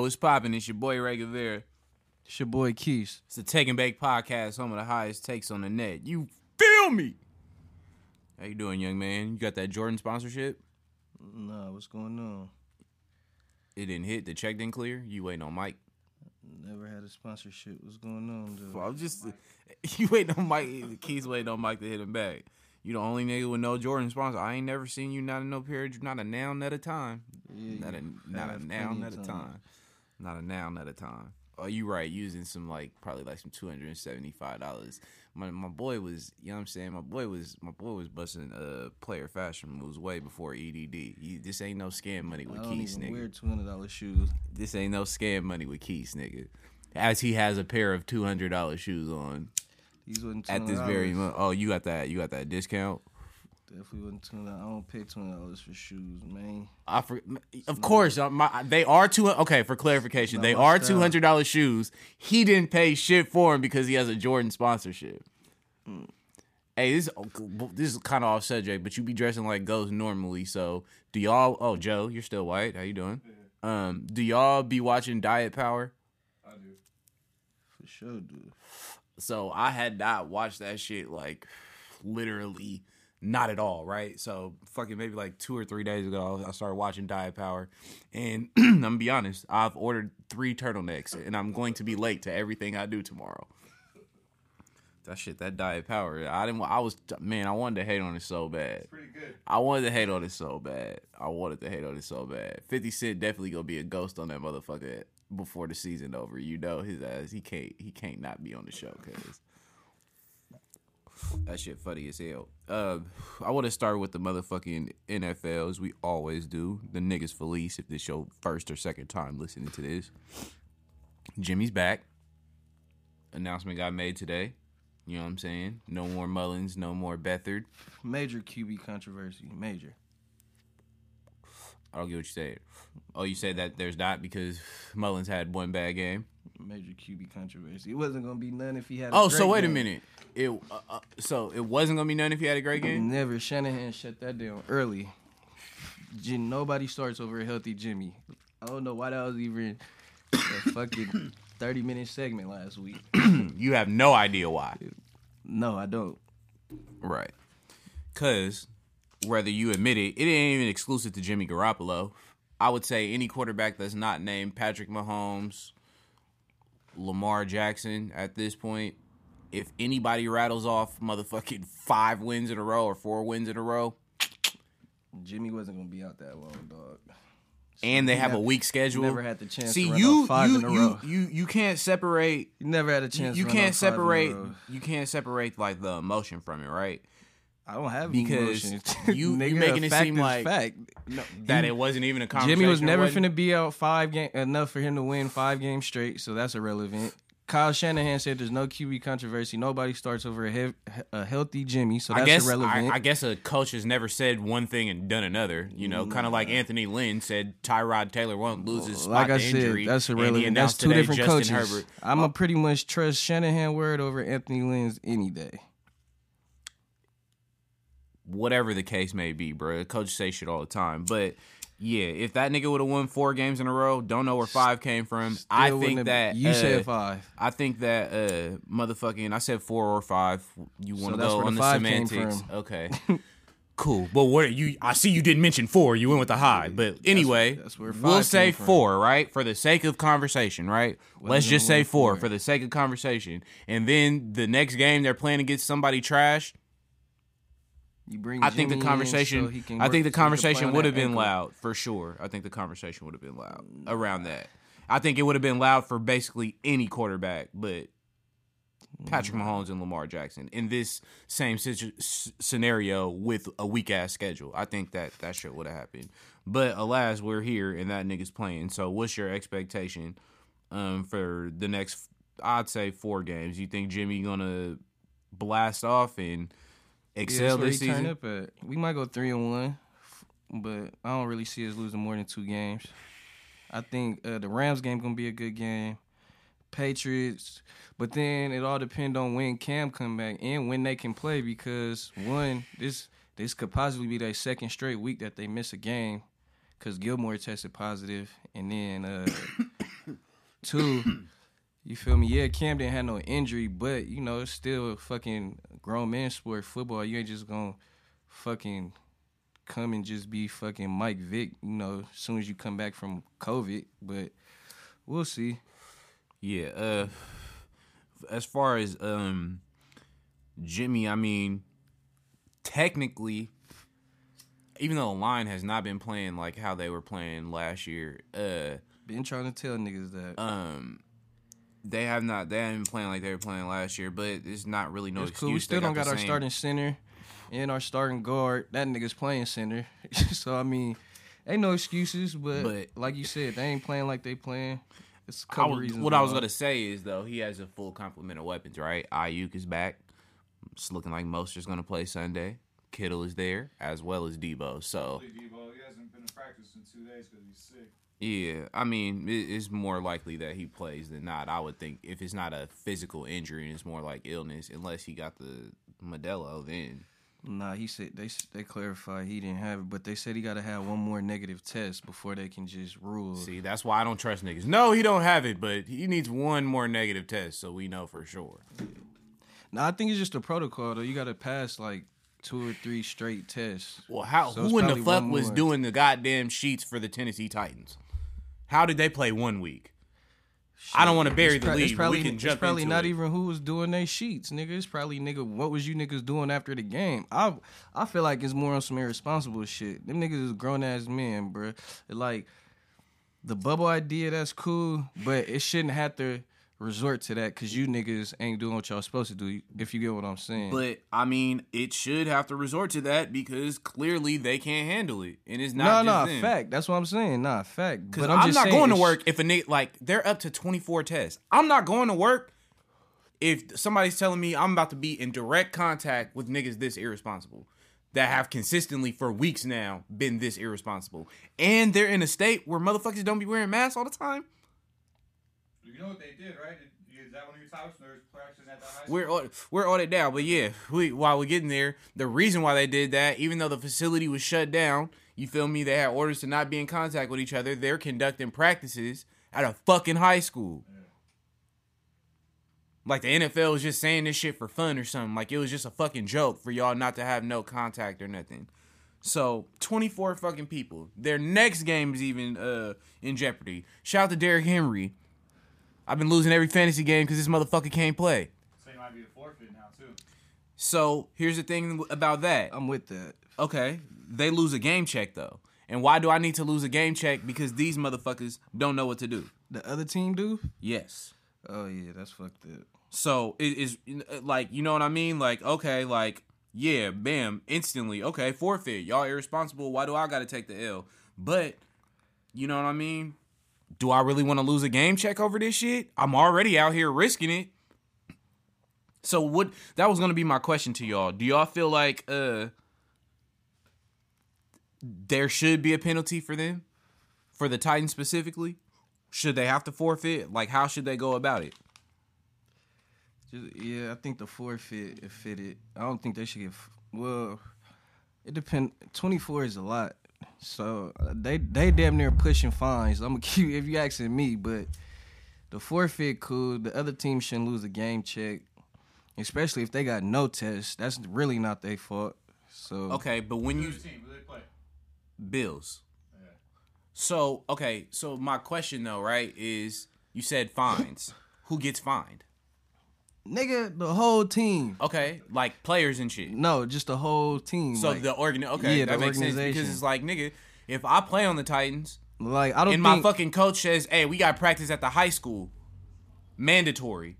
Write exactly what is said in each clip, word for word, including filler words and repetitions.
Yo, what's poppin'? It's your boy, Ray Rivera. It's your boy, Keys. It's the Take and Bake Podcast, home of the highest takes on the net. You feel me? How you doing, young man? You got that Jordan sponsorship? Nah, what's going on? It didn't hit? The check didn't clear? You waiting on Mike? Never had a sponsorship. What's going on, dude? I'm just... You waiting on Mike. Keys waiting on Mike to hit him back. You the only nigga with no Jordan sponsor. I ain't never seen you not in no period, not a noun at a time. Yeah, not a not a noun at a time. time. Not a noun at a time. Oh, you right. Using some like probably like some two hundred and seventy five dollars. My my boy was, you know what I'm saying. My boy was my boy was busting uh player fashion moves way before E D D. You, this ain't no scam money with Keys, nigga. I don't even wear two hundred dollar shoes. This ain't no scam money with Keys, nigga. As he has a pair of two hundred dollar shoes on. At this very moment. Oh, you got that. You got that discount. Definitely wasn't two hundred. I don't pay two hundred dollars for shoes, man. I for, of course, my, they are two. Okay, for clarification, they are two hundred dollars shoes. He didn't pay shit for them because he has a Jordan sponsorship. Mm. Hey, this this is kind of off subject, but you be dressing like ghosts normally. So do y'all? Oh, Joe, you're still white. How you doing? Yeah. Um, do y'all be watching Diet Power? I do. For sure, dude. So I had not watched that shit, like, literally not at all, right? So fucking maybe like two or three days ago, I started watching Diet Power. And I'm going to be honest, I've ordered three turtlenecks, and I'm going to be late to everything I do tomorrow. That shit, that Diet Power, I didn't, I was, man, I wanted to hate on it so bad. It's pretty good. I wanted to hate on it so bad. I wanted to hate on it so bad. fifty Cent definitely going to be a ghost on that motherfucker before the season over. You know his ass, he can't he can't not be on the show, cuz that shit funny as hell. Uh, I want to start with the motherfucking N F L, as we always do. The niggas Felice, if this your first or second time listening to this. Jimmy's back. Announcement got made today. You know what I'm saying? No more Mullins, no more Beathard. Major Q B controversy, major. I don't get what you said. Oh, you said that there's not because Mullins had one bad game? Major Q B controversy. It wasn't going to be none if he had a oh, great game. Oh, so wait game. a minute. It uh, uh, So it wasn't going to be none if he had a great game? Never. Shanahan shut that down early. Nobody starts over a healthy Jimmy. I don't know why that was even a fucking thirty-minute segment last week. You have no idea why. No, I don't. Right. Because... whether you admit it, it ain't even exclusive to Jimmy Garoppolo. I would say any quarterback that's not named Patrick Mahomes, Lamar Jackson at this point, if anybody rattles off motherfucking five wins in a row or four wins in a row, Jimmy wasn't going to be out that long, dog. So and they have never, a weak schedule. Never had the chance See, to run you, five you, in a row. See, you, you, you can't separate. You never had a chance you, you to run can't separate, You can't separate like the emotion from it, right? I don't have because emotions. you nigga, you making it seem like fact. No, that he, it wasn't even a conversation. Jimmy was never finna be out five game enough for him to win five games straight, so that's irrelevant. Kyle Shanahan said there's no Q B controversy. Nobody starts over a, he- a healthy Jimmy, so that's I guess, irrelevant. I, I guess a coach has never said one thing and done another. You know, kind of like Anthony Lynn said, Tyrod Taylor won't lose his spot like I to said, injury. That's irrelevant. That's two today, different Justin coaches. Herbert. I'm oh. a pretty much trust Shanahan word over Anthony Lynn's any day. Whatever the case may be, bro. Coaches say shit all the time. But, yeah, if that nigga would have won four games in a row, don't know where five came from. Still I think that... You uh, said five. I think that uh, motherfucking... I said four or five. You want to so go on the, the semantics. Okay. Cool. But what you? I see you didn't mention four. You went with the high. But anyway, that's, that's where five we'll say from. four, right? For the sake of conversation, right? What Let's just say four for? for the sake of conversation. And then the next game they're playing against somebody trash... You bring I think the conversation. So he can I think the conversation would have been ankle. loud for sure. I think the conversation would have been loud around that. I think it would have been loud for basically any quarterback, but Patrick mm-hmm. Mahomes and Lamar Jackson in this same situ- scenario with a weak ass schedule. I think that that shit would have happened. But alas, we're here and that nigga's playing. So what's your expectation um, for the next? I'd say four games. You think Jimmy gonna blast off and? Excel yeah, this season. Up at. We might go three and one, but I don't really see us losing more than two games. I think uh, the Rams game gonna be a good game, Patriots, but then it all depends on when Cam come back and when they can play because one this this could possibly be their second straight week that they miss a game because Gilmore tested positive and then uh, Two, you feel me? Yeah, Cam didn't have no injury, but, you know, it's still a fucking grown man sport, football. You ain't just gonna fucking come and just be fucking Mike Vick, you know, as soon as you come back from COVID. But we'll see. Yeah, uh, as far as um, Jimmy, I mean, technically, even though the line has not been playing like how they were playing last year, uh, been trying to tell niggas that um, they have not. They haven't been playing like they were playing last year, but it's not really no it's excuse. Cool. We still got don't got our same. starting center and our starting guard. That nigga's playing center, so I mean, ain't no excuses. But, but like you said, they ain't playing like they playing. It's a couple I was, reasons. What I was gonna say is though, he has a full complement of weapons, right? Ayuk is back. It's looking like Mostert's gonna play Sunday. Kittle is there, as well as Deebo. So Deebo, he hasn't been to practice in two days because he's sick. Yeah, I mean, it's more likely that he plays than not. I would think if it's not a physical injury, it's more like illness, unless he got the Modelo. Then nah, he said they they clarified he didn't have it, but they said he got to have one more negative test before they can just rule. See, that's why I don't trust niggas. No, he don't have it, but he needs one more negative test so we know for sure. Nah, I think it's just a protocol though. You got to pass like two or three straight tests. Well, how so who in the fuck was more. doing the goddamn sheets for the Tennessee Titans? How did they play one week? Shit. I don't want to bury it's the lead. Probably, we can jump It's probably into not it. even who was doing their sheets, nigga. It's probably, nigga, what was you niggas doing after the game? I I feel like it's more on some irresponsible shit. Them niggas is grown-ass men, bro. Like, the bubble idea, that's cool, but it shouldn't have to resort to that because you niggas ain't doing what y'all supposed to do, if you get what I'm saying. But, I mean, it should have to resort to that because clearly they can't handle it. And it's not nah, just nah, them. fact. That's what I'm saying. Nah, fact. Because I'm, I'm not going to work if a nigga, like, they're up to twenty-four tests. I'm not going to work if somebody's telling me I'm about to be in direct contact with niggas this irresponsible that have consistently for weeks now been this irresponsible. And they're in a state where motherfuckers don't be wearing masks all the time. You know what they did, right? Is that one of your tops? We're all, we're on it now, but yeah, we, while we're getting there, the reason why they did that, even though the facility was shut down, you feel me? They had orders to not be in contact with each other. They're conducting practices at a fucking high school. Yeah. Like the N F L was just saying this shit for fun or something. Like it was just a fucking joke for y'all not to have no contact or nothing. So, twenty-four fucking people. Their next game is even uh, in jeopardy. Shout out to Derrick Henry. I've been losing every fantasy game because this motherfucker can't play. So he might be a forfeit now, too. So, here's the thing about that. I'm with that. Okay. They lose a game check, though. And why do I need to lose a game check? Because these motherfuckers don't know what to do. The other team do? Yes. Oh, yeah. That's fucked up. So, it is like, you know what I mean? Like, okay, like, yeah, bam, instantly. Okay, forfeit. Y'all irresponsible. Why do I got to take the L? But, you know what I mean? Do I really want to lose a game check over this shit? I'm already out here risking it. So what? That was going to be my question to y'all. Do y'all feel like uh, there should be a penalty for them? For the Titans specifically? Should they have to forfeit? Like, how should they go about it? Just, yeah, I think the forfeit, if it, it, I don't think they should get, well, it depends. twenty-four is a lot. So uh, they they damn near pushing fines. I'm gonna keep if you asking me, but the forfeit cool. The other team shouldn't lose a game check, especially if they got no test. That's really not their fault. So okay, but when you team, who they play? Bills. Yeah. So okay, so my question though, right, is you said fines. Who gets fined? Nigga, the whole team. Okay, like players and shit. No, just the whole team. So like, the organ. Okay, yeah, that makes sense because it's like, nigga, if I play on the Titans, like I don't. And think- my fucking coach says, "Hey, we got practice at the high school, mandatory."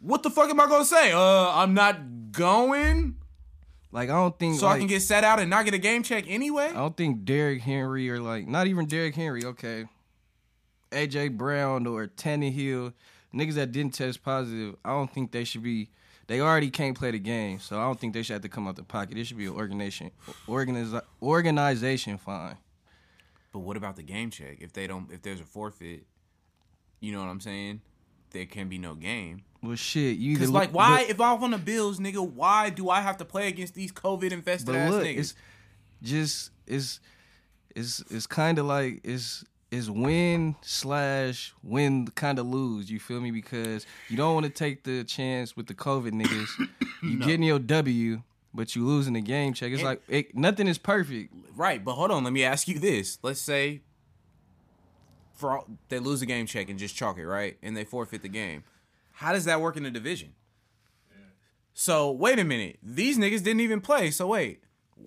What the fuck am I gonna say? Uh, I'm not going. Like I don't think so. Like, I can get sat out and not get a game check anyway. I don't think Derrick Henry or like not even Derrick Henry. Okay, A J Brown or Tannehill. Niggas that didn't test positive, I don't think they should be. They already can't play the game, so I don't think they should have to come out the pocket. It should be an organization, organiz, organization fine. But what about the game check? If they don't, if there's a forfeit, you know what I'm saying? There can be no game. Well, shit, you because like why? But, if I'm on the Bills, nigga, why do I have to play against these COVID infested ass look, niggas? It's just it's it's it's kind of like it's. It's win slash win kind of lose. You feel me? Because you don't want to take the chance with the COVID niggas. You no. getting your W, but you losing the game check. It's and, like it, nothing is perfect. Right, but hold on. Let me ask you this. Let's say for all, they lose a game check and just chalk it, right? And they forfeit the game. How does that work in the division? Yeah. So, wait a minute. These niggas didn't even play. So, wait.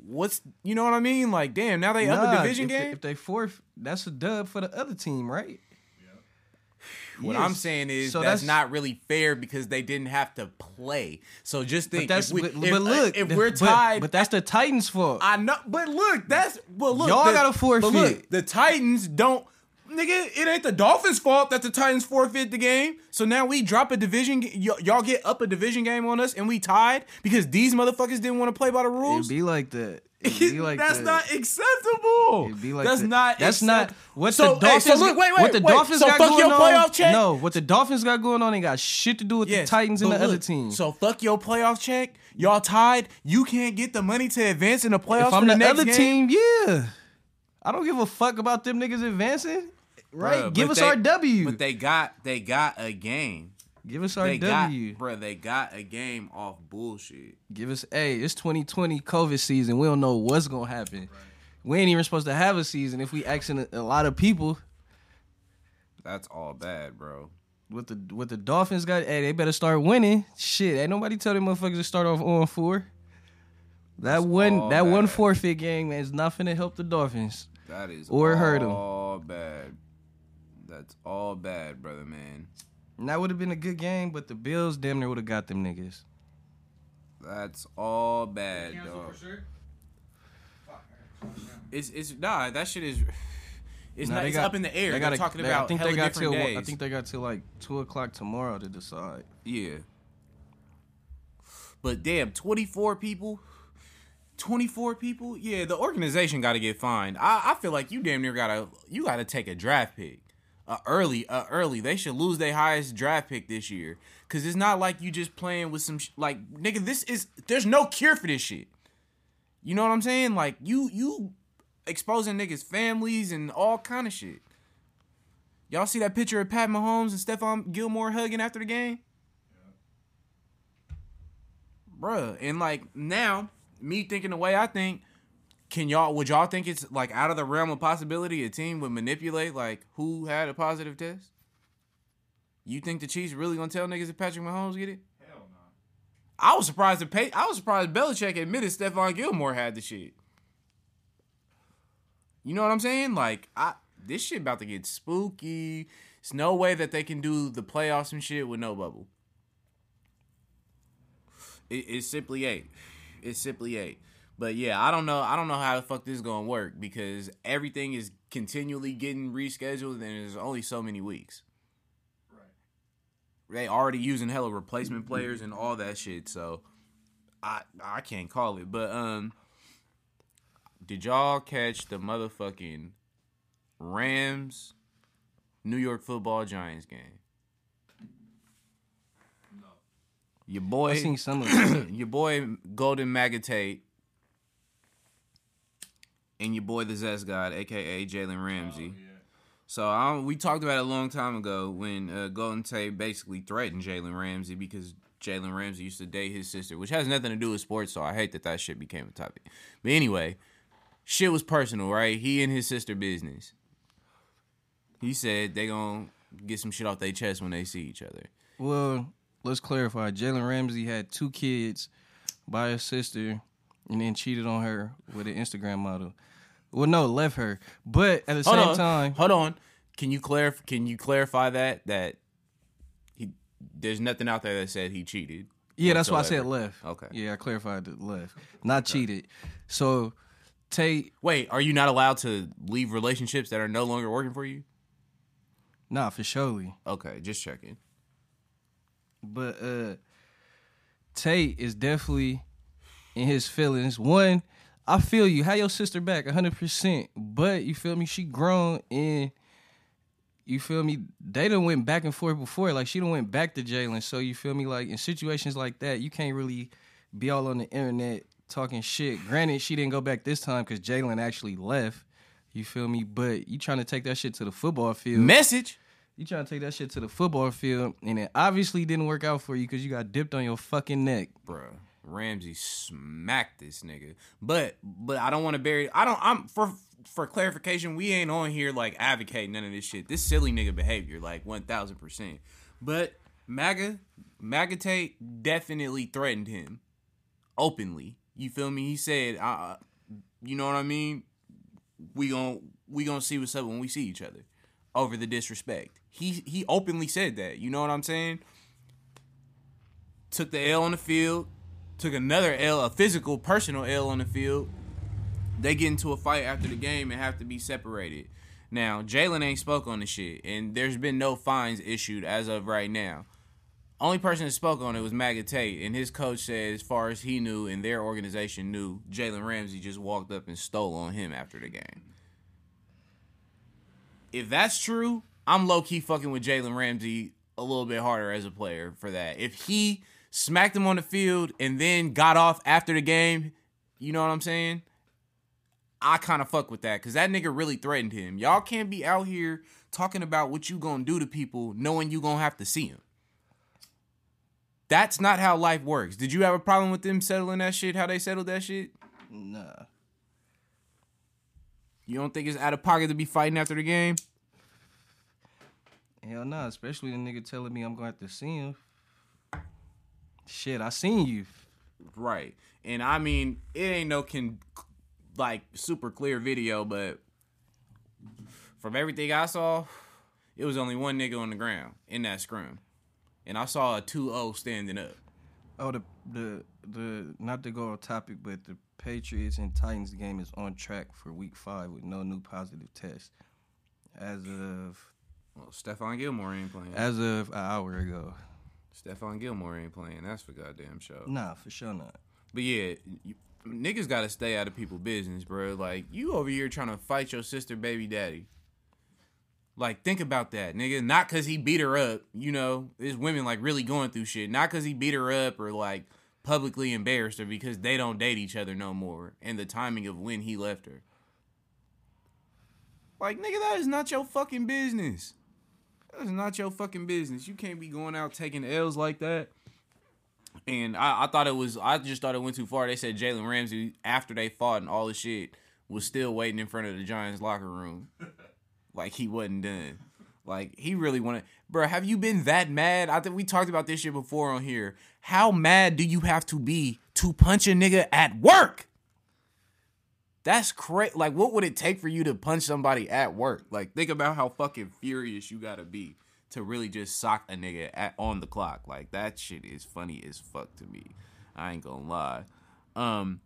What's, you know what I mean? Like, damn, now they nah, up a division if game? They, if they forfeit, that's a dub for the other team, right? Yeah. What yes. I'm saying is so that's, that's not really fair because they didn't have to play. So, just think. But, that's, if we, but, if, but look. If we're tied. But, but that's the Titans' fault. I know. But look, that's. But look. Y'all got to forfeit. But look, the Titans don't. Nigga, it ain't the Dolphins' fault that the Titans forfeit the game. So now we drop a division. Y- y'all get up a division game on us, and we tied because these motherfuckers didn't want to play by the rules. It'd be like that. It'd be like that's that. Not acceptable. It'd be like that's that. Not. That's accept- not what so, the Dolphins. Hey, so look, wait, wait, what the wait, Dolphins so got fuck going your playoff on? Check? No, what the Dolphins got going on ain't got shit to do with yes, the Titans and the look, other team. So fuck your playoff check. Y'all tied. You can't get the money to advance in the playoffs. If I'm for the, the next other game. Team, yeah. I don't give a fuck about them niggas advancing. Right, bruh, give us they, our W. But they got they got a game. Give us our they W, bro. They got a game off bullshit. Give us a. Hey, it's twenty twenty COVID season. We don't know what's gonna happen. Right. We ain't even supposed to have a season if we asking a, a lot of people. That's all bad, bro. What the what the Dolphins got? Hey, they better start winning. Shit, ain't nobody tell them motherfuckers to start off on four. That That's one that bad. One forfeit game is not finna help the Dolphins. That is or all hurt them. All bad. That's all bad, brother, man. And that would have been a good game, but the Bills damn near would have got them niggas. That's all bad, dog. For sure. It's it's nah, that shit is it's nah, not it's got, up in the air. They got a, talking they, about I think hella they got till days. I think they got till like two o'clock tomorrow to decide. Yeah. But damn, twenty four people. twenty-four people? Yeah, the organization got to get fined. I, I feel like you damn near got to you got to take a draft pick. Uh, early, uh, early. They should lose their highest draft pick this year because it's not like you just playing with some sh- like nigga, this is there's no cure for this shit. You know what I'm saying? Like you you exposing niggas' families and all kind of shit. Y'all see that picture of Pat Mahomes and Stephon Gilmore hugging after the game? Yeah. Bruh, and like now me thinking the way I think, can y'all would y'all think it's like out of the realm of possibility a team would manipulate like who had a positive test? You think the Chiefs really gonna tell niggas if Patrick Mahomes get it? Hell no. I was surprised that Pay- I was surprised Belichick admitted Stephon Gilmore had the shit. You know what I'm saying? Like I this shit about to get spooky. There's no way that they can do the playoffs and shit with no bubble. It, it simply ain't. It's simply eight. But yeah, I don't know. I don't know how the fuck this is going to work because everything is continually getting rescheduled and there's only so many weeks. Right. They already using hella replacement players and all that shit, so I I can't call it. But um did y'all catch the motherfucking Rams New York Football Giants game? Your boy, I seen some of it. Your boy Golden Tate and your boy the Zest God, aka Jalen Ramsey. Oh, yeah. So um, we talked about it a long time ago when uh, Golden Tate basically threatened Jalen Ramsey because Jalen Ramsey used to date his sister, which has nothing to do with sports. So I hate that that shit became a topic. But anyway, shit was personal, right? He and his sister business. He said they gonna get some shit off their chest when they see each other. Well, let's clarify. Jalen Ramsey had two kids by his sister and then cheated on her with an Instagram model. Well, no, left her. But at the hold same on. time... Hold on. Can you clarify Can you clarify that? That he there's nothing out there that said he cheated? Yeah, whatsoever. That's why I said left. Okay. Yeah, I clarified it. Left. Not okay. Cheated. So, Tate... Wait, are you not allowed to leave relationships that are no longer working for you? Nah, for surely. Okay, just checking. But uh, Tate is definitely in his feelings. One, I feel you. Have your sister back one hundred percent. But, you feel me, she grown and, you feel me, they done went back and forth before. Like, she done went back to Jalen. So, you feel me, like, in situations like that, you can't really be all on the internet talking shit. Granted, she didn't go back this time because Jalen actually left. You feel me? But you trying to take that shit to the football field. Message. You trying to take that shit to the football field, and it obviously didn't work out for you because you got dipped on your fucking neck. Bruh, Ramsey smacked this nigga. But but I don't want to bury... I don't... I'm for for clarification, we ain't on here, like, advocating none of this shit. This silly nigga behavior, like, one thousand percent. But MAGA, MAGA Tate definitely threatened him. Openly. You feel me? He said, uh, you know what I mean? We gon' we gon' see what's up when we see each other. Over the disrespect. He he openly said that. You know what I'm saying? Took the L on the field. Took another L, a physical, personal L on the field. They get into a fight after the game and have to be separated. Now, Jalen ain't spoke on the shit. And there's been no fines issued as of right now. Only person that spoke on it was MAGA Tate. And his coach said, as far as he knew and their organization knew, Jalen Ramsey just walked up and stole on him after the game. If that's true, I'm low-key fucking with Jalen Ramsey a little bit harder as a player for that. If he smacked him on the field and then got off after the game, you know what I'm saying? I kind of fuck with that because that nigga really threatened him. Y'all can't be out here talking about what you gonna do to people knowing you gonna have to see him. That's not how life works. Did you have a problem with them settling that shit, how they settled that shit? Nah. You don't think it's out of pocket to be fighting after the game? Hell no, nah, especially the nigga telling me I'm going to have to see him. Shit, I seen you. Right. And I mean, it ain't no can like super clear video, but from everything I saw, it was only one nigga on the ground in that scrum. And I saw a two oh standing up. Oh, the the the not to go on topic, but the Patriots and Titans game is on track for week five with no new positive tests. As of... Well, Stephon Gilmore ain't playing. As of an hour ago. Stephon Gilmore ain't playing. That's for goddamn sure. Nah, for sure not. But yeah, you, niggas got to stay out of people's business, bro. Like, you over here trying to fight your sister baby daddy. Like, think about that, nigga. Not because he beat her up, you know. There's women, like, really going through shit. Not because he beat her up or, like... publicly embarrassed her because they don't date each other no more, and the timing of when he left her. Like, nigga, that is not your fucking business. That is not your fucking business. You can't be going out taking L's like that. And I, I thought it was, I just thought it went too far. They said Jalen Ramsey, after they fought and all this shit, was still waiting in front of the Giants locker room. Like, he wasn't done. Like, he really wanted... Bro, have you been that mad? I think we talked about this shit before on here. How mad do you have to be to punch a nigga at work? That's crazy. Like, what would it take for you to punch somebody at work? Like, think about how fucking furious you gotta be to really just sock a nigga at, on the clock. Like, that shit is funny as fuck to me. I ain't gonna lie. Um...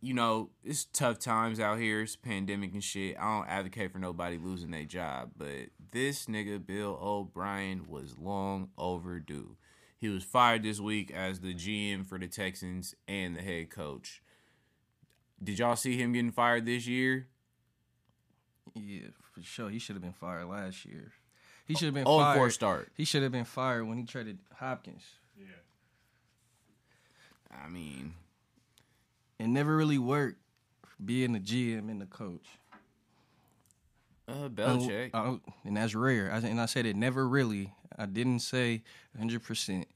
You know, it's tough times out here. It's pandemic and shit. I don't advocate for nobody losing their job. But this nigga, Bill O'Brien, was long overdue. He was fired this week as the G M for the Texans and the head coach. Did y'all see him getting fired this year? Yeah, for sure. He should have been fired last year. He should have been oh, fired. Oh, four start. He should have been fired when he traded Hopkins. Yeah. I mean... It never really worked being the G M and the coach. Uh, Belichick. And, uh, and that's rare. I, and I said it never really. I didn't say one hundred percent.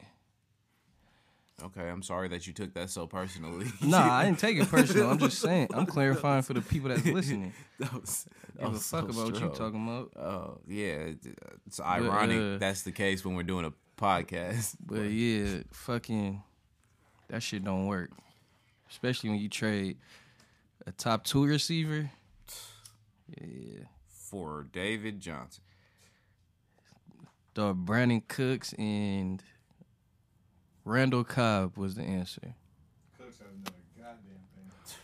Okay, I'm sorry that you took that so personally. Nah, I didn't take it personal. I'm just saying. I'm clarifying for the people that's listening. That was, that Give was a so fuck about strong. What you talking about. Oh, yeah. It's ironic but, uh, that's the case when we're doing a podcast. But, but yeah, fucking, that shit don't work. Especially when you trade a top two receiver. Yeah. For David Johnson. The Brandon Cooks and Randall Cobb was the answer. Cooks hasn't done a goddamn thing.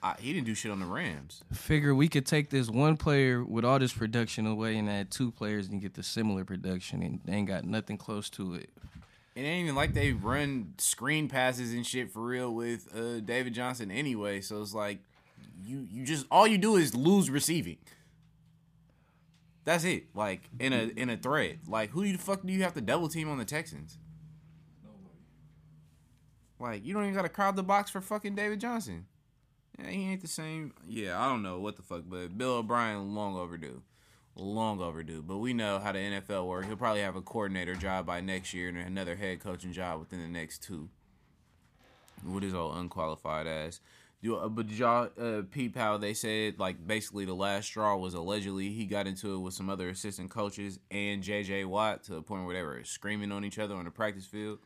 I, he didn't do shit on the Rams. Figure we could take this one player with all this production away and add two players and get the similar production, and they ain't got nothing close to it. It ain't even like they run screen passes and shit for real with uh, David Johnson anyway. So it's like, you you just, all you do is lose receiving. That's it. Like, in a in a thread. Like, who the fuck do you have to double team on the Texans? Nobody. Like, you don't even got to crowd the box for fucking David Johnson. Yeah, he ain't the same. Yeah, I don't know what the fuck, but Bill O'Brien, long overdue. Long overdue. But we know how the N F L works. He'll probably have a coordinator job by next year and another head coaching job within the next two. What is all unqualified ass? But did y'all uh, peep how they said, like, basically the last straw was allegedly he got into it with some other assistant coaches and J J. Watt to the point where they were screaming on each other on the practice field?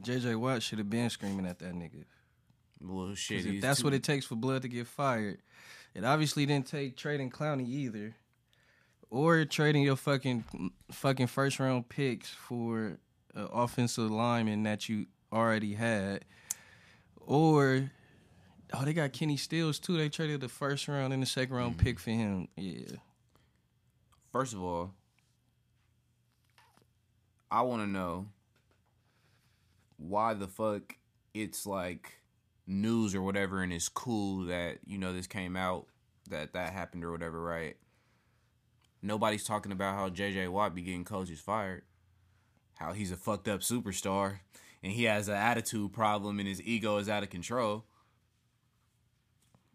J J. Watt should have been screaming at that nigga. Well, shit. If that's too- what it takes for Blood to get fired, it obviously didn't take trading Clowney either, or trading your fucking fucking first round picks for an offensive lineman that you already had, or oh, they got Kenny Stills too. They traded the first round and the second round mm-hmm. pick for him. Yeah. First of all, I want to know why the fuck it's like news or whatever, and it's cool that, you know, this came out, that that happened or whatever, right? Nobody's talking about how J J. Watt be getting coaches fired, how he's a fucked up superstar, and he has an attitude problem and his ego is out of control.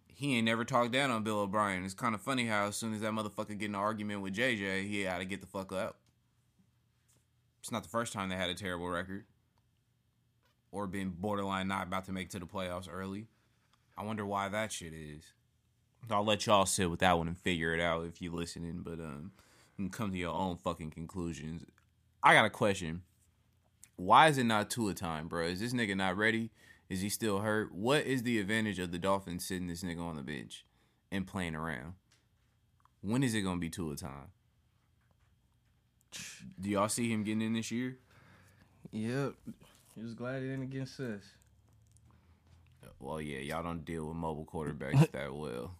He ain't never talked down on Bill O'Brien. It's kind of funny how as soon as that motherfucker get in an argument with J J, he ought to get the fuck up. It's not the first time they had a terrible record or been borderline not about to make to the playoffs early. I wonder why that shit is. I'll let y'all sit with that one and figure it out if you're listening, but um, you can come to your own fucking conclusions. I got a question. Why is it not Tua time, bro? Is this nigga not ready? Is he still hurt? What is the advantage of the Dolphins sitting this nigga on the bench and playing around? When is it going to be Tua time? Do y'all see him getting in this year? Yep. He was glad he didn't against us. Well, yeah, y'all don't deal with mobile quarterbacks that well.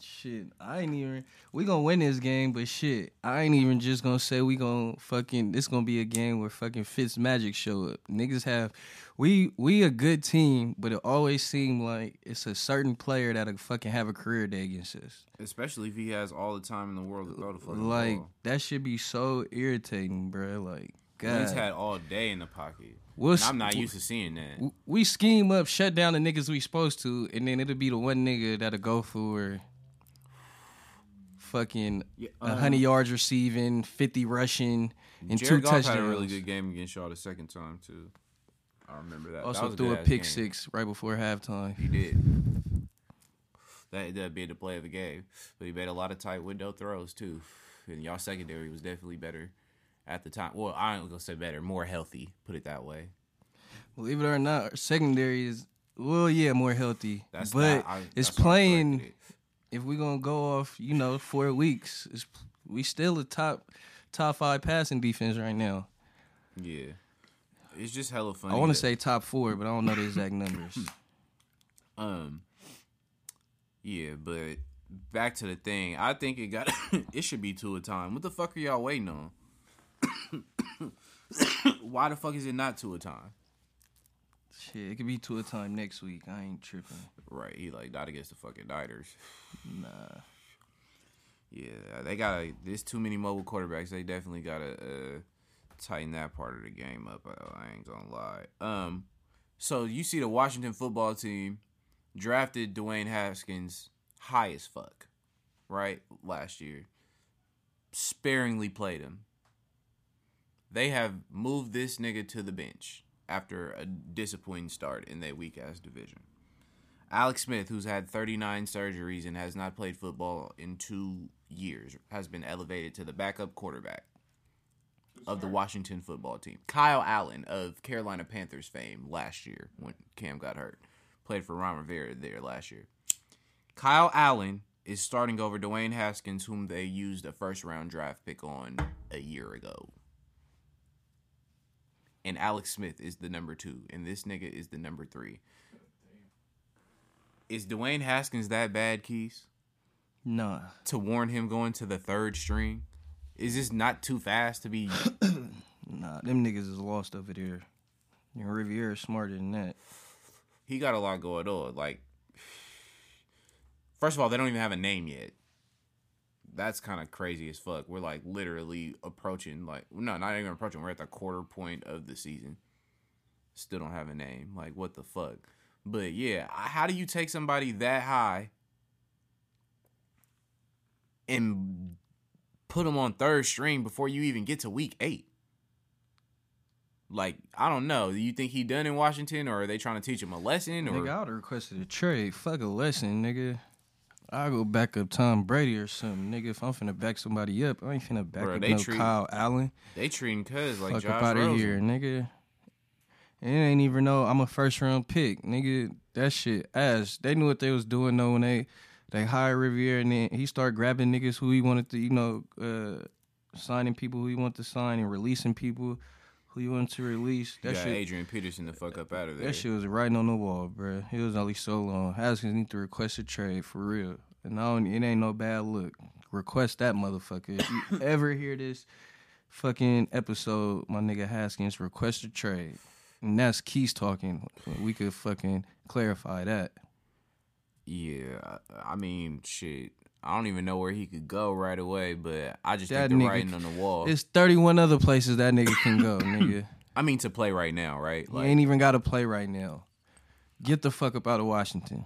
Shit, I ain't even... We gonna win this game, but shit, I ain't even just gonna say we gonna fucking... This gonna be a game where fucking Fitzmagic show up. Niggas have... We we a good team, but it always seemed like it's a certain player that'll fucking have a career day against us. Especially if he has all the time in the world to throw the fucking Like, ball. That should be so irritating, bro, like... God. He's had all day in the pocket. We'll, I'm not used to seeing that. We scheme up, shut down the niggas we supposed to, and then it'll be the one nigga that'll go for fucking yeah, um, one hundred yards receiving, fifty rushing, and Jared two Goff touchdowns. Jared Goff had a really good game against y'all the second time, too. I remember that. Also that threw a pick game. Six right before halftime. He did. That, that'd be the play of the game. But he made a lot of tight window throws, too. And y'all secondary was definitely better. At the time, well, I ain't gonna say better, more healthy, put it that way. Believe it or not, our secondary is, well, yeah, more healthy. That's but not, I, it's that's playing, it. If we're gonna go off, you know, four weeks, it's, we still a top top five passing defense right now. Yeah. It's just hella funny. I wanna that, say top four, but I don't know the exact numbers. Um, yeah, but back to the thing. I think it got, it should be two a time. What the fuck are y'all waiting on? Why the fuck is it not two a time? Shit, it could be two a time next week. I ain't tripping. Right, he like not against the fucking Niners. Nah. Yeah, they gotta. There's too many mobile quarterbacks. They definitely gotta uh, tighten that part of the game up. I, I ain't gonna lie. Um, so you see the Washington football team drafted Dwayne Haskins high as fuck, right? Last year, sparingly played him. They have moved this nigga to the bench after a disappointing start in their weak-ass division. Alex Smith, who's had thirty-nine surgeries and has not played football in two years, has been elevated to the backup quarterback of the Washington football team. Kyle Allen of Carolina Panthers fame last year when Cam got hurt. Played for Ron Rivera there last year. Kyle Allen is starting over Dwayne Haskins, whom they used a first-round draft pick on a year ago. And Alex Smith is the number two. And this nigga is the number three. Is Dwayne Haskins that bad, Keys? Nah. To warrant him going to the third string? Is this not too fast to be... Nah, them niggas is lost over there. Riviera's smarter than that. He got a lot going on. Like, first of all, they don't even have a name yet. That's kind of crazy as fuck. We're, like, literally approaching, like... No, not even approaching. We're at the quarter point of the season. Still don't have a name. Like, what the fuck? But yeah, how do you take somebody that high and put them on third string before you even get to week eight? Like, I don't know. Do you think he done in Washington, or are they trying to teach him a lesson? Or? Nigga, I would have requested a trade. Fuck a lesson, nigga. I'll go back up Tom Brady or something, nigga. If I'm finna back somebody up, I ain't finna back Bro, up no treat, Kyle Allen. They treating cuz like Fuck Josh Fuck up out of here, nigga. And it ain't even know I'm a first-round pick, nigga. That shit ass. They knew what they was doing, though, when they, they hired Rivera, and then he started grabbing niggas who he wanted to, you know, uh, signing people who he wanted to sign and releasing people who you want to release. That you got shit, Adrian Peterson the fuck up out of there. That shit was right on the wall, bro. It was only so long. Haskins need to request a trade, for real. And I don't, it ain't no bad look. Request that motherfucker. If you ever hear this fucking episode, my nigga Haskins, request a trade. And that's Keys talking. We could fucking clarify that. Yeah, I mean, shit. I don't even know where he could go right away, but I just that think the nigga, writing on the wall. There's thirty-one other places that nigga can go, nigga. I mean, to play right now, right? Like, he ain't even got to play right now. Get the fuck up out of Washington.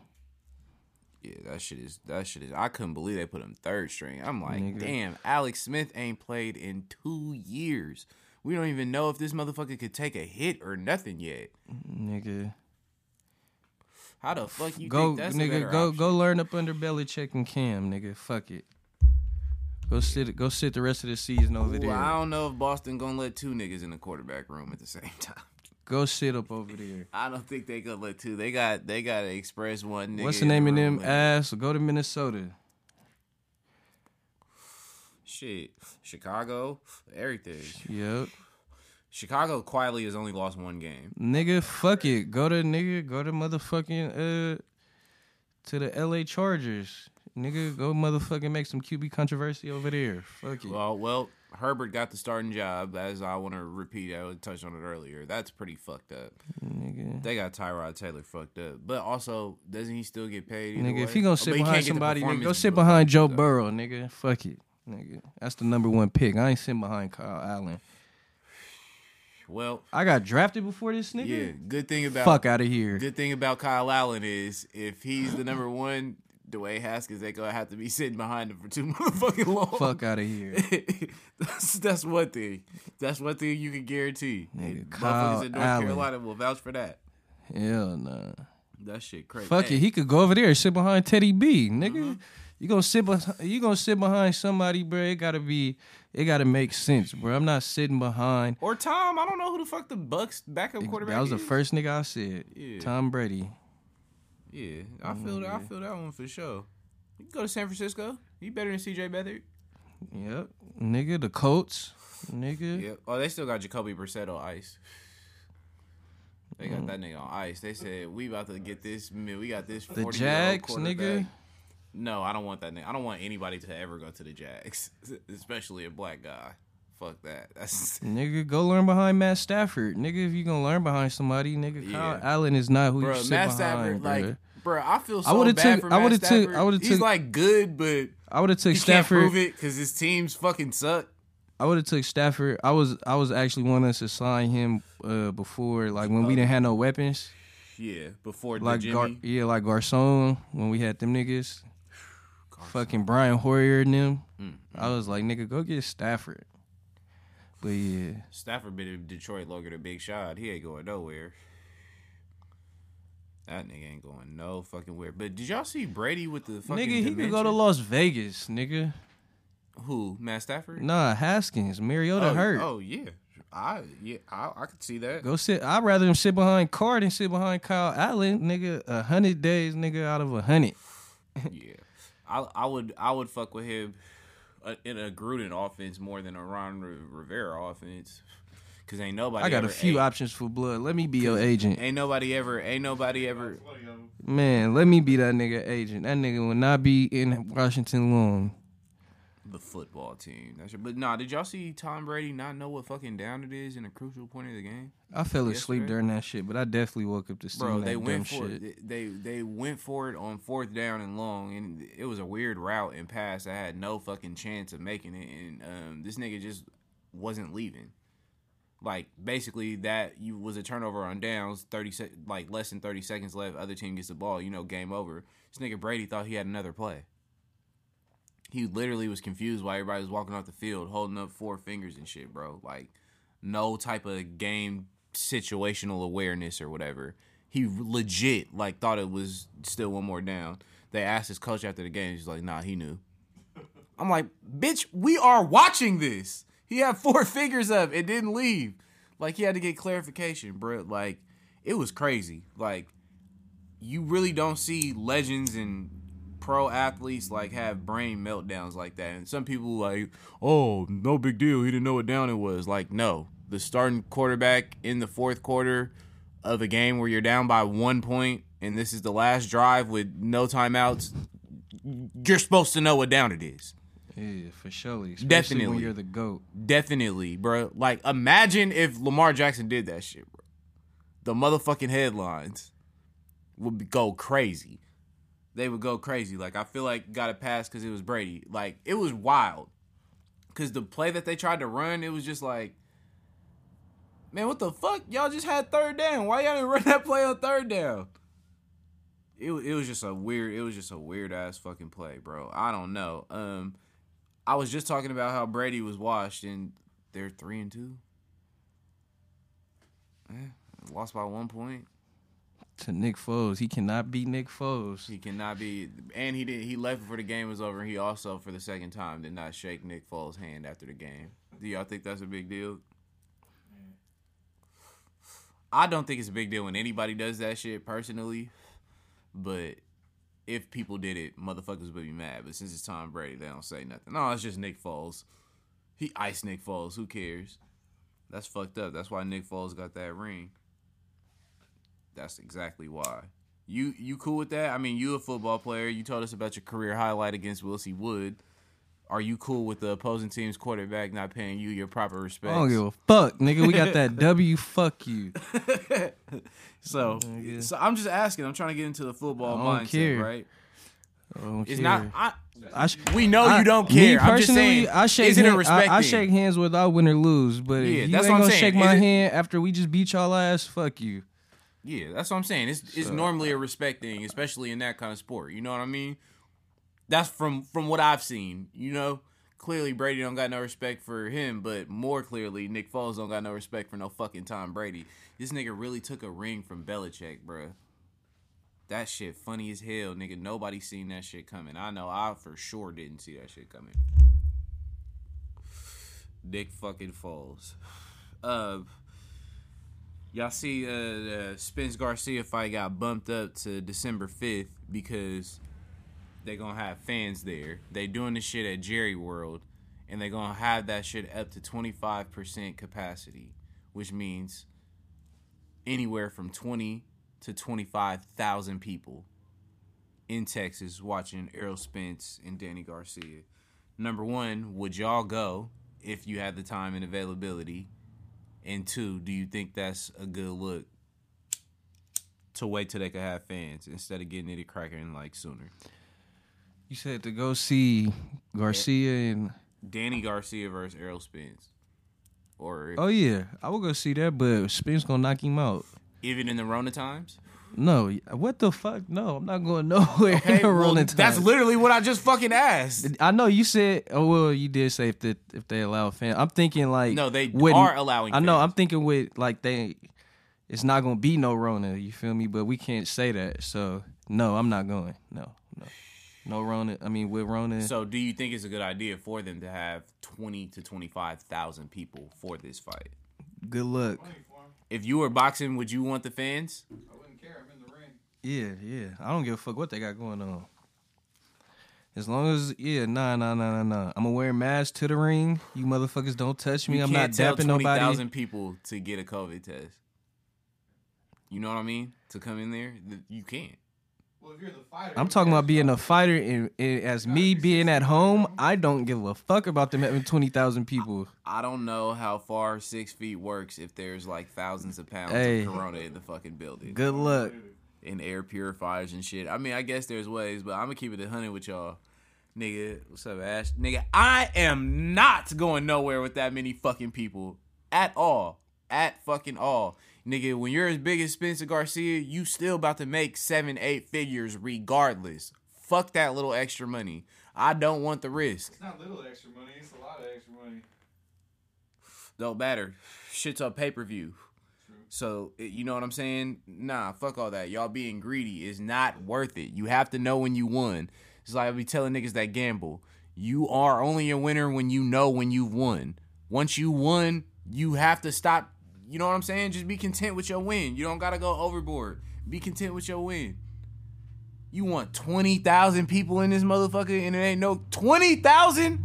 Yeah, that shit is, that shit is, I couldn't believe they put him third string. I'm like, nigga. Damn, Alex Smith ain't played in two years. We don't even know if this motherfucker could take a hit or nothing yet. Nigga. How the fuck you go, think that's nigga, a better go, option? Go learn up under Belichick and Cam, nigga. Fuck it. Go sit Go sit the rest of the season over Ooh, there. I don't know if Boston gonna let two niggas in the quarterback room at the same time. Go sit up over there. I don't think they gonna let two. They got They got to express one nigga. What's the name of them ass? Go to Minnesota. Shit. Chicago. Everything. Yep. Chicago quietly has only lost one game. Nigga, fuck it. Go to nigga, go to motherfucking uh to the L A Chargers. Nigga, go motherfucking make some Q B controversy over there. Fuck it. Well, well, Herbert got the starting job, as I want to repeat. I touched on it earlier. That's pretty fucked up. Nigga. They got Tyrod Taylor fucked up. But also, doesn't he still get paid either Nigga, way? If he gonna sit oh, behind somebody, nigga, go sit behind Joe Burrow, nigga. Fuck it. Nigga. That's the number one pick. I ain't sitting behind Kyle Allen. Well, I got drafted before this nigga. Yeah, good thing about fuck out of here. Good thing about Kyle Allen is if he's the number one, Dwayne Haskins ain't gonna have to be sitting behind him for too motherfucking long. Fuck out of here. that's that's one thing. That's one thing you can guarantee. Nigga, Kyle motherfuckers in North Allen. Carolina will vouch for that. Hell nah. That shit crazy. Fuck hey. It. He could go over there and sit behind Teddy B, nigga. Mm-hmm. You gonna sit behind, you gonna sit behind somebody, bro. It gotta be, it gotta make sense, bro. I'm not sitting behind or Tom. I don't know who the fuck the Bucks backup quarterback. That was is. The first nigga I said. Yeah. Tom Brady. Yeah, I feel mm-hmm. that. I feel that one for sure. You can go to San Francisco. You better than C J Beathard. Yep, nigga. The Colts, nigga. Yep. Oh, they still got Jacoby Brissett on ice. They got mm. that nigga on ice. They said we about to get this. Man, we got this. The Jags, nigga. No, I don't want that name. I don't want anybody to ever go to the Jags, especially a black guy. Fuck that. That's nigga, go learn behind Matt Stafford. Nigga, if you gonna learn behind somebody, nigga, Kyle yeah. Allen is not who bro, you sit Matt behind. Stafford, bro. Like, bro, I feel so I bad took, for I Matt Stafford. Took, I He's took, like good, but I would have took he Stafford. Can't prove it because his teams fucking suck. I would have took Stafford. I was I was actually wanting us to sign him uh, before, like when we didn't have no weapons. Yeah, before like the Jimmy. Gar- yeah, like Garcon when we had them niggas. Fucking Brian Hoyer and them. Mm-hmm. I was like, nigga, go get Stafford. But yeah. Stafford been in Detroit longer than Big Shot. He ain't going nowhere. That nigga ain't going no fucking where. But did y'all see Brady with the fucking nigga, he dementia? Could go to Las Vegas, nigga. Who? Matt Stafford? Nah, Haskins. Mariota oh, hurt. Oh, yeah. I yeah, I, I could see that. Go sit. I'd rather him sit behind Card than sit behind Kyle Allen, nigga. A hundred days, nigga, out of a hundred. Yeah. I, I would I would fuck with him in a Gruden offense more than a Ron Rivera offense, cause ain't nobody. I got ever a few ate. Options for blood. Let me be your agent. Ain't nobody ever. Ain't nobody ever. Man, let me be that nigga agent. That nigga will not be in Washington long. The football team. That's your, but nah, did y'all see Tom Brady not know what fucking down it is in a crucial point of the game? I fell yesterday? asleep during that shit, but I definitely woke up to see Bro, that they went dumb for shit. It. They they went for it on fourth down and long, and it was a weird route and pass. I had no fucking chance of making it, and um, this nigga just wasn't leaving. Like, basically, that you was a turnover on downs, thirty sec- like, less than thirty seconds left, other team gets the ball, you know, game over. This nigga Brady thought he had another play. He literally was confused why everybody was walking off the field, holding up four fingers and shit, bro. Like, no type of game situational awareness or whatever. He legit, like, thought it was still one more down. They asked his coach after the game. He's like, nah, he knew. I'm like, bitch, we are watching this. He had four fingers up. It didn't leave. Like, he had to get clarification, bro. Like, it was crazy. Like, you really don't see legends and pro athletes, like, have brain meltdowns like that. And some people, like, oh, no big deal. He didn't know what down it was. Like, no. The starting quarterback in the fourth quarter of a game where you're down by one point and this is the last drive with no timeouts, you're supposed to know what down it is. Yeah, for sure. Especially Definitely. when you're the GOAT. Definitely, bro. Like, imagine if Lamar Jackson did that shit, bro. The motherfucking headlines would go crazy. They would go crazy. Like, I feel like got a pass because it was Brady. Like, it was wild. Because the play that they tried to run, it was just like, man, what the fuck? Y'all just had third down. Why y'all didn't run that play on third down? It, it was just a weird, it was just a weird-ass fucking play, bro. I don't know. Um... I was just talking about how Brady was washed, and they're three and two. Eh, lost by one point to Nick Foles. He cannot beat Nick Foles. He cannot be, and he did. He left before the game was over. He also, for the second time, did not shake Nick Foles' hand after the game. Do y'all think that's a big deal? I don't think it's a big deal when anybody does that shit personally, but if people did it, motherfuckers would be mad. But since it's Tom Brady, they don't say nothing. No, it's just Nick Foles. He iced Nick Foles. Who cares? That's fucked up. That's why Nick Foles got that ring. That's exactly why. You you cool with that? I mean, you a football player. You told us about your career highlight against Wilson Wood. Are you cool with the opposing team's quarterback not paying you your proper respect? I don't give a fuck, nigga. We got that W. Fuck you. So, yeah. so I'm just asking. I'm trying to get into the football I don't mindset, care. right? I don't it's care. not. I, I sh- we know I, you don't care. Me I'm just saying. I shake is it a respect? I, I shake hands with I win or lose, but yeah, if you that's ain't what I'm gonna saying. shake my it, hand after we just beat y'all ass. Fuck you. Yeah, that's what I'm saying. It's so. it's normally a respect thing, especially in that kind of sport. You know what I mean? That's from from what I've seen. You know, clearly Brady don't got no respect for him, but more clearly Nick Foles don't got no respect for no fucking Tom Brady. This nigga really took a ring from Belichick, bro. That shit funny as hell, nigga. Nobody seen that shit coming. I know I for sure didn't see that shit coming. Nick fucking Foles. Uh, y'all see uh, the Spence Garcia fight got bumped up to December fifth because they're going to have fans there. They doing this shit at Jerry World, and they're going to have that shit up to twenty-five percent capacity, which means anywhere from twenty to twenty-five thousand people in Texas watching Errol Spence and Danny Garcia. Number one, would y'all go if you had the time and availability? And two, do you think that's a good look to wait till they could have fans instead of getting it cracking like sooner? You said to go see Garcia and Danny Garcia versus Errol Spence. Or oh yeah, I would go see that, but Spence gonna knock him out. Even in the Rona times? No, what the fuck? No, I'm not going nowhere okay, in the well, Rona times. That's literally what I just fucking asked. I know you said. Oh well, you did say if they, if they allow fans. I'm thinking like no, they when, are allowing. I know. Fans. I'm thinking with like they, it's not gonna be no Rona. You feel me? But we can't say that. So no, I'm not going. No, no. No Rona, I mean, with Rona. So do you think it's a good idea for them to have twenty to twenty-five thousand people for this fight? Good luck. If you were boxing, would you want the fans? I wouldn't care. I'm in the ring. Yeah, yeah. I don't give a fuck what they got going on. As long as, yeah, nah, nah, nah, nah, nah. I'm going to wear a mask to the ring. You motherfuckers don't touch me. You I'm not dapping nobody. You can't tell twenty thousand people to get a COVID test. You know what I mean? To come in there? You can't. Well, if you're the fighter, I'm talking about being a fighter, and, and as me being at home, I don't give a fuck about them having twenty thousand people. I, I don't know how far six feet works if there's like thousands of pounds hey. of corona in the fucking building. Good luck. And air purifiers and shit. I mean, I guess there's ways, but I'm going to keep it one hundred with y'all. Nigga, what's up, Ash? Nigga, I am not going nowhere with that many fucking people at all. at fucking all. Nigga, when you're as big as Spencer Garcia, you still about to make seven, eight figures regardless. Fuck that little extra money. I don't want the risk. It's not little extra money. It's a lot of extra money. Don't matter. Shit's on pay-per-view. True. So, you know what I'm saying? Nah, fuck all that. Y'all being greedy is not worth it. You have to know when you won. It's like I be telling niggas that gamble. You are only a winner when you know when you've won. Once you won, you have to stop. You know what I'm saying? Just be content with your win. You don't got to go overboard. Be content with your win. You want twenty thousand people in this motherfucker and it ain't no twenty thousand?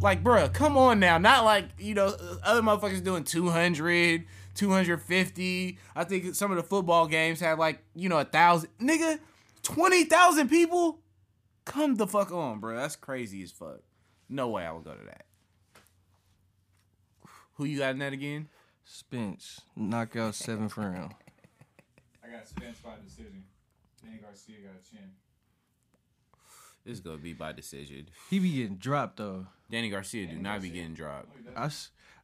Like, bruh, come on now. Not like, you know, other motherfuckers doing two hundred, two fifty. I think some of the football games have like, you know, one thousand. Nigga, twenty thousand people? Come the fuck on, bruh. That's crazy as fuck. No way I would go to that. Who you got in that again? Spence. Knockout seventh round. I got Spence by decision. Danny Garcia got a chin. This is going to be by decision. He be getting dropped, though. Danny Garcia Danny do not Garcia. be getting dropped. I,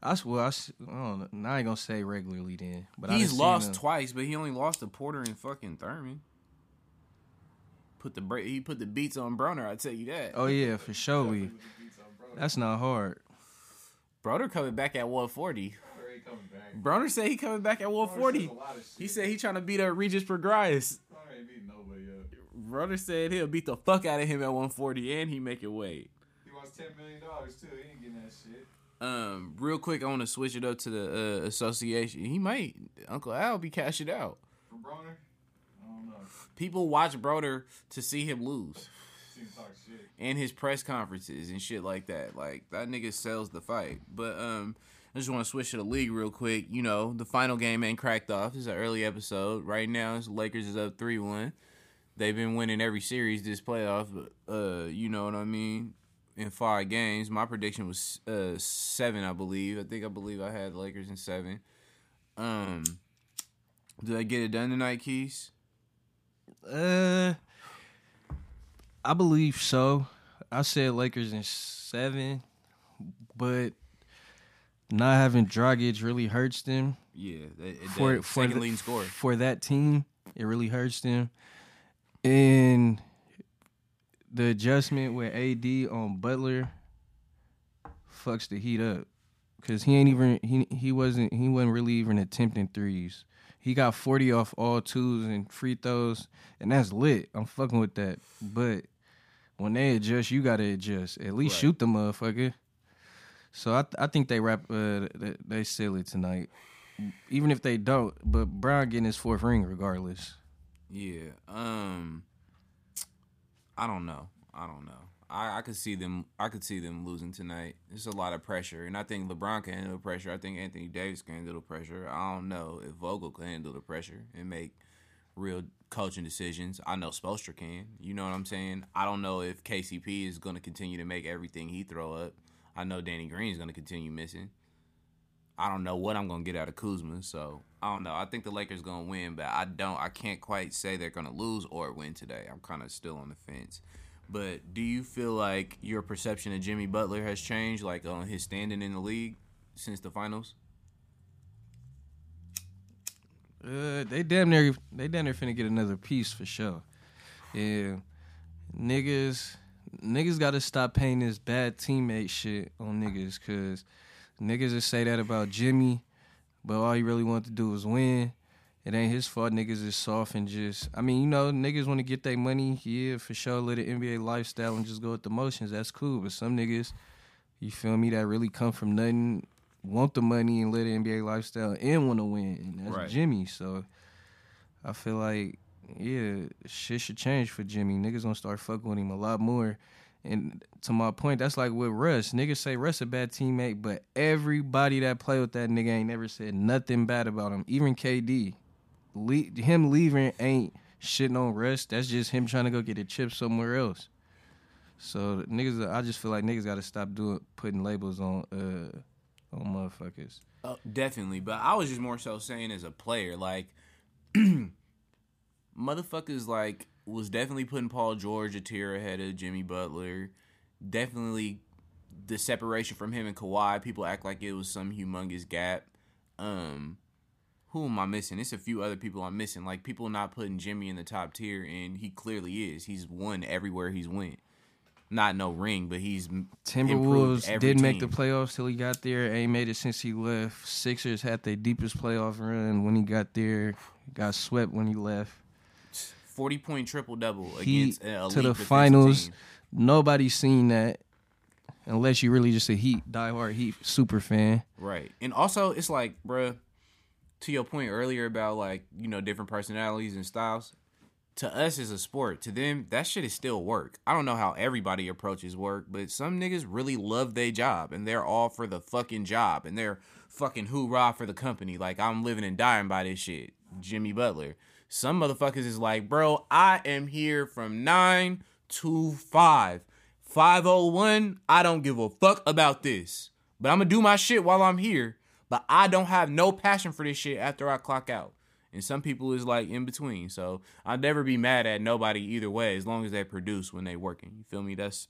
I swear, I, I don't know. I ain't going to say regularly then. But He's I lost twice, but he only lost to Porter and fucking Thurman. Put the break, He put the beats on Broner, I tell you that. Oh, yeah, for sure. That's not hard. Broner coming back at one forty. Broner ain't coming back. Broner said he coming back at one forty. He said he trying to beat up Regis Prograis. Broner said he'll beat the fuck out of him at one forty and he make it wait. He wants ten million dollars too. He ain't getting that shit. Um, real quick, I want to switch it up to the uh, association. He might. Uncle Al be cashing out. For Broner? I don't know. People watch Broner to see him lose. See him talk shit. And his press conferences and shit like that. Like, that nigga sells the fight. But um, I just want to switch to the league real quick. You know, the final game ain't cracked off. It's an early episode. Right now, the Lakers is up three one. They've been winning every series this playoff, uh, you know what I mean, in five games. My prediction was uh, seven, I believe. I think I believe I had Lakers in seven. Um, did I get it done tonight, Keys? Uh, I believe so. I said Lakers in seven, but not having Dragic really hurts them. Yeah, that, that for, for second the, leading scorer. For that team, it really hurts them. And the adjustment with A D on Butler fucks the Heat up, cause he ain't even he he wasn't he wasn't really even attempting threes. He got forty off all twos and free throws, and that's lit. I'm fucking with that. But when they adjust, you gotta adjust. At least right. Shoot the motherfucker. So I th- I think they wrap uh, they, they seal it tonight, even if they don't. But Brown getting his fourth ring regardless. Yeah, um, I don't know. I don't know. I, I could see them. I could see them losing tonight. There's a lot of pressure, and I think LeBron can handle pressure. I think Anthony Davis can handle the pressure. I don't know if Vogel can handle the pressure and make real coaching decisions. I know Spoelstra can. You know what I'm saying? I don't know if K C P is going to continue to make everything he throw up. I know Danny Green is going to continue missing. I don't know what I'm going to get out of Kuzma, so I don't know. I think the Lakers going to win, but I don't. I can't quite say they're going to lose or win today. I'm kind of still on the fence. But do you feel like your perception of Jimmy Butler has changed, like on his standing in the league since the finals? Uh, they damn near they damn near finna get another piece for sure. Yeah, niggas, niggas got to stop paying this bad teammate shit on niggas, cause niggas just say that about Jimmy, but all he really wanted to do was win. It ain't his fault. Niggas is soft and just, I mean, you know, niggas want to get their money. Yeah, for sure, live the N B A lifestyle and just go with the motions. That's cool. But some niggas, you feel me, that really come from nothing, want the money and live the N B A lifestyle and want to win. And that's right. Jimmy. So I feel like, yeah, shit should change for Jimmy. Niggas gonna start fucking with him a lot more. And to my point, that's like with Russ. Niggas say Russ a bad teammate, but everybody that play with that nigga ain't never said nothing bad about him. Even K D. Le- him leaving ain't shitting on Russ. That's just him trying to go get a chip somewhere else. So niggas, I just feel like niggas got to stop doing putting labels on uh, on motherfuckers. Oh, definitely. But I was just more so saying as a player, like, motherfuckers like, was definitely putting Paul George a tier ahead of Jimmy Butler. Definitely the separation from him and Kawhi, people act like it was some humongous gap. Um, who am I missing? It's a few other people I'm missing. Like, people not putting Jimmy in the top tier, and he clearly is. He's won everywhere he's went. Not no ring, but he's Timberwolves did team. Make the playoffs till he got there. Ain't made it since he left. Sixers had their deepest playoff run when he got there. Got swept when he left. forty-point triple-double against an elite to the finals. Team. Nobody's seen that unless you're really just a Heat, diehard Heat super fan. Right. And also, it's like, bruh, to your point earlier about, like, you know, different personalities and styles, to us is a sport. To them, that shit is still work. I don't know how everybody approaches work, but some niggas really love their job, and they're all for the fucking job, and they're fucking hoorah for the company. Like, I'm living and dying by this shit. Jimmy Butler. Some motherfuckers is like, bro, I am here from nine to five. five oh one, I don't give a fuck about this. But I'm going to do my shit while I'm here. But I don't have no passion for this shit after I clock out. And some people is like in between. So I'll never be mad at nobody either way as long as they produce when they working. You feel me? That's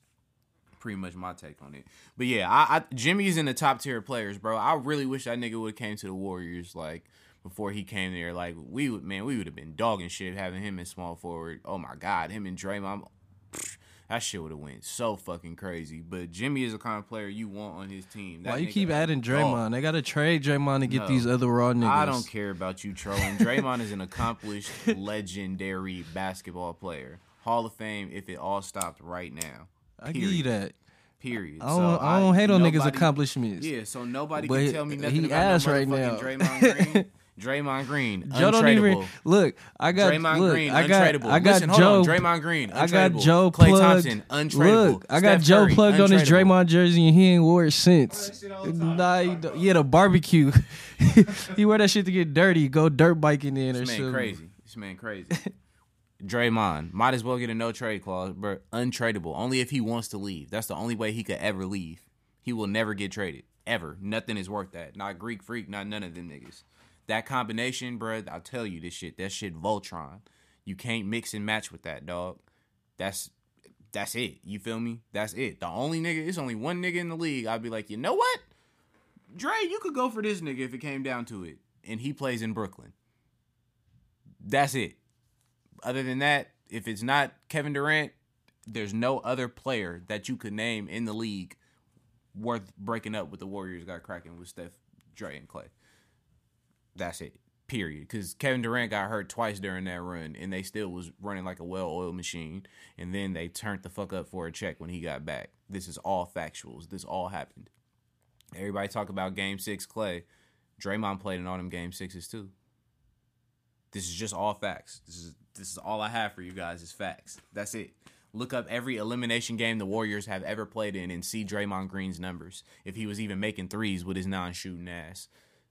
pretty much my take on it. But yeah, I, I Jimmy's in the top tier of players, bro. I really wish that nigga would have came to the Warriors, like, before he came there, like, we would, man, we would have been dogging shit having him in small forward. Oh, my God. Him and Draymond, pfft, that shit would have went so fucking crazy. But Jimmy is the kind of player you want on his team. That Why you keep adding Draymond? Dog. They got to trade Draymond to get no, these other raw niggas. I don't care about you trolling. Draymond is an accomplished, legendary basketball player. Hall of Fame if it all stopped right now. Period. I give you that. Period. I don't, so I don't I, hate on nobody, niggas' accomplishments. Yeah, so nobody but can tell me nothing about no right now. Draymond Green. Draymond Green, Joe untradeable. Don't even, look, I got Draymond look, Green, I got, untradeable. I got Listen, Joe, hold on. Draymond Green, untradeable. I got Joe Klay plugged. Thompson, untradeable. Look, I got Steph Joe Curry, plugged on his Draymond jersey and he ain't wore it since. Nah, yeah, the barbecue. He wore that shit to get dirty, go dirt biking in this or something. This man crazy. This man crazy. Draymond might as well get a no trade clause, bro. Untradeable. Only if he wants to leave. That's the only way he could ever leave. He will never get traded ever. Nothing is worth that. Not Greek Freak. Not none of them niggas. That combination, bruh, I'll tell you this shit. That shit Voltron. You can't mix and match with that, dog. That's that's it. You feel me? That's it. The only nigga, it's only one nigga in the league. I'd be like, you know what? Dre, you could go for this nigga if it came down to it. And he plays in Brooklyn. That's it. Other than that, if it's not Kevin Durant, there's no other player that you could name in the league worth breaking up with the Warriors got cracking with Steph, Dre, and Klay. That's it, period. Because Kevin Durant got hurt twice during that run, and they still was running like a well-oiled machine, and then they turned the fuck up for a check when he got back. This is all factuals. This all happened. Everybody talk about Game six Klay. Draymond played in all them Game sixes, too. This is just all facts. This is this is all I have for you guys is facts. That's it. Look up every elimination game the Warriors have ever played in and see Draymond Green's numbers. If he was even making threes with his non-shooting ass.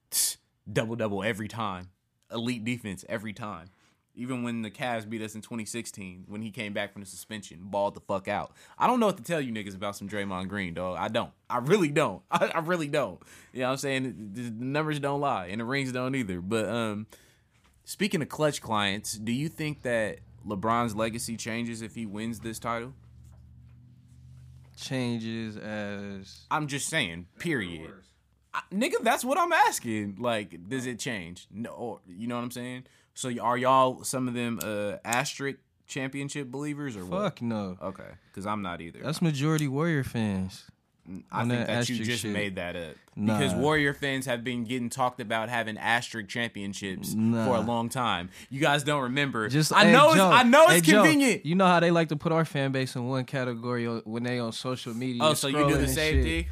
Tch. Double-double every time. Elite defense every time. Even when the Cavs beat us in twenty sixteen, when he came back from the suspension, balled the fuck out. I don't know what to tell you niggas about some Draymond Green, dog. I don't. I really don't. I, I really don't. You know what I'm saying? The numbers don't lie, and the rings don't either. But um, speaking of clutch clients, do you think that LeBron's legacy changes if he wins this title? Changes as... I'm just saying, period. I, nigga, that's what I'm asking. Like, does it change? No, you know what I'm saying? So are y'all some of them uh, asterisk championship believers or what? Fuck no. Okay, because I'm not either. That's majority Warrior fans. I think that, that you just shit. made that up. Nah. Because Warrior fans have been getting talked about having asterisk championships nah. for a long time. You guys don't remember. Just, I, hey, know Joe, I know it's, I know it's convenient. Joe, you know how they like to put our fan base in one category when they on social media. Oh, so you do the same thing?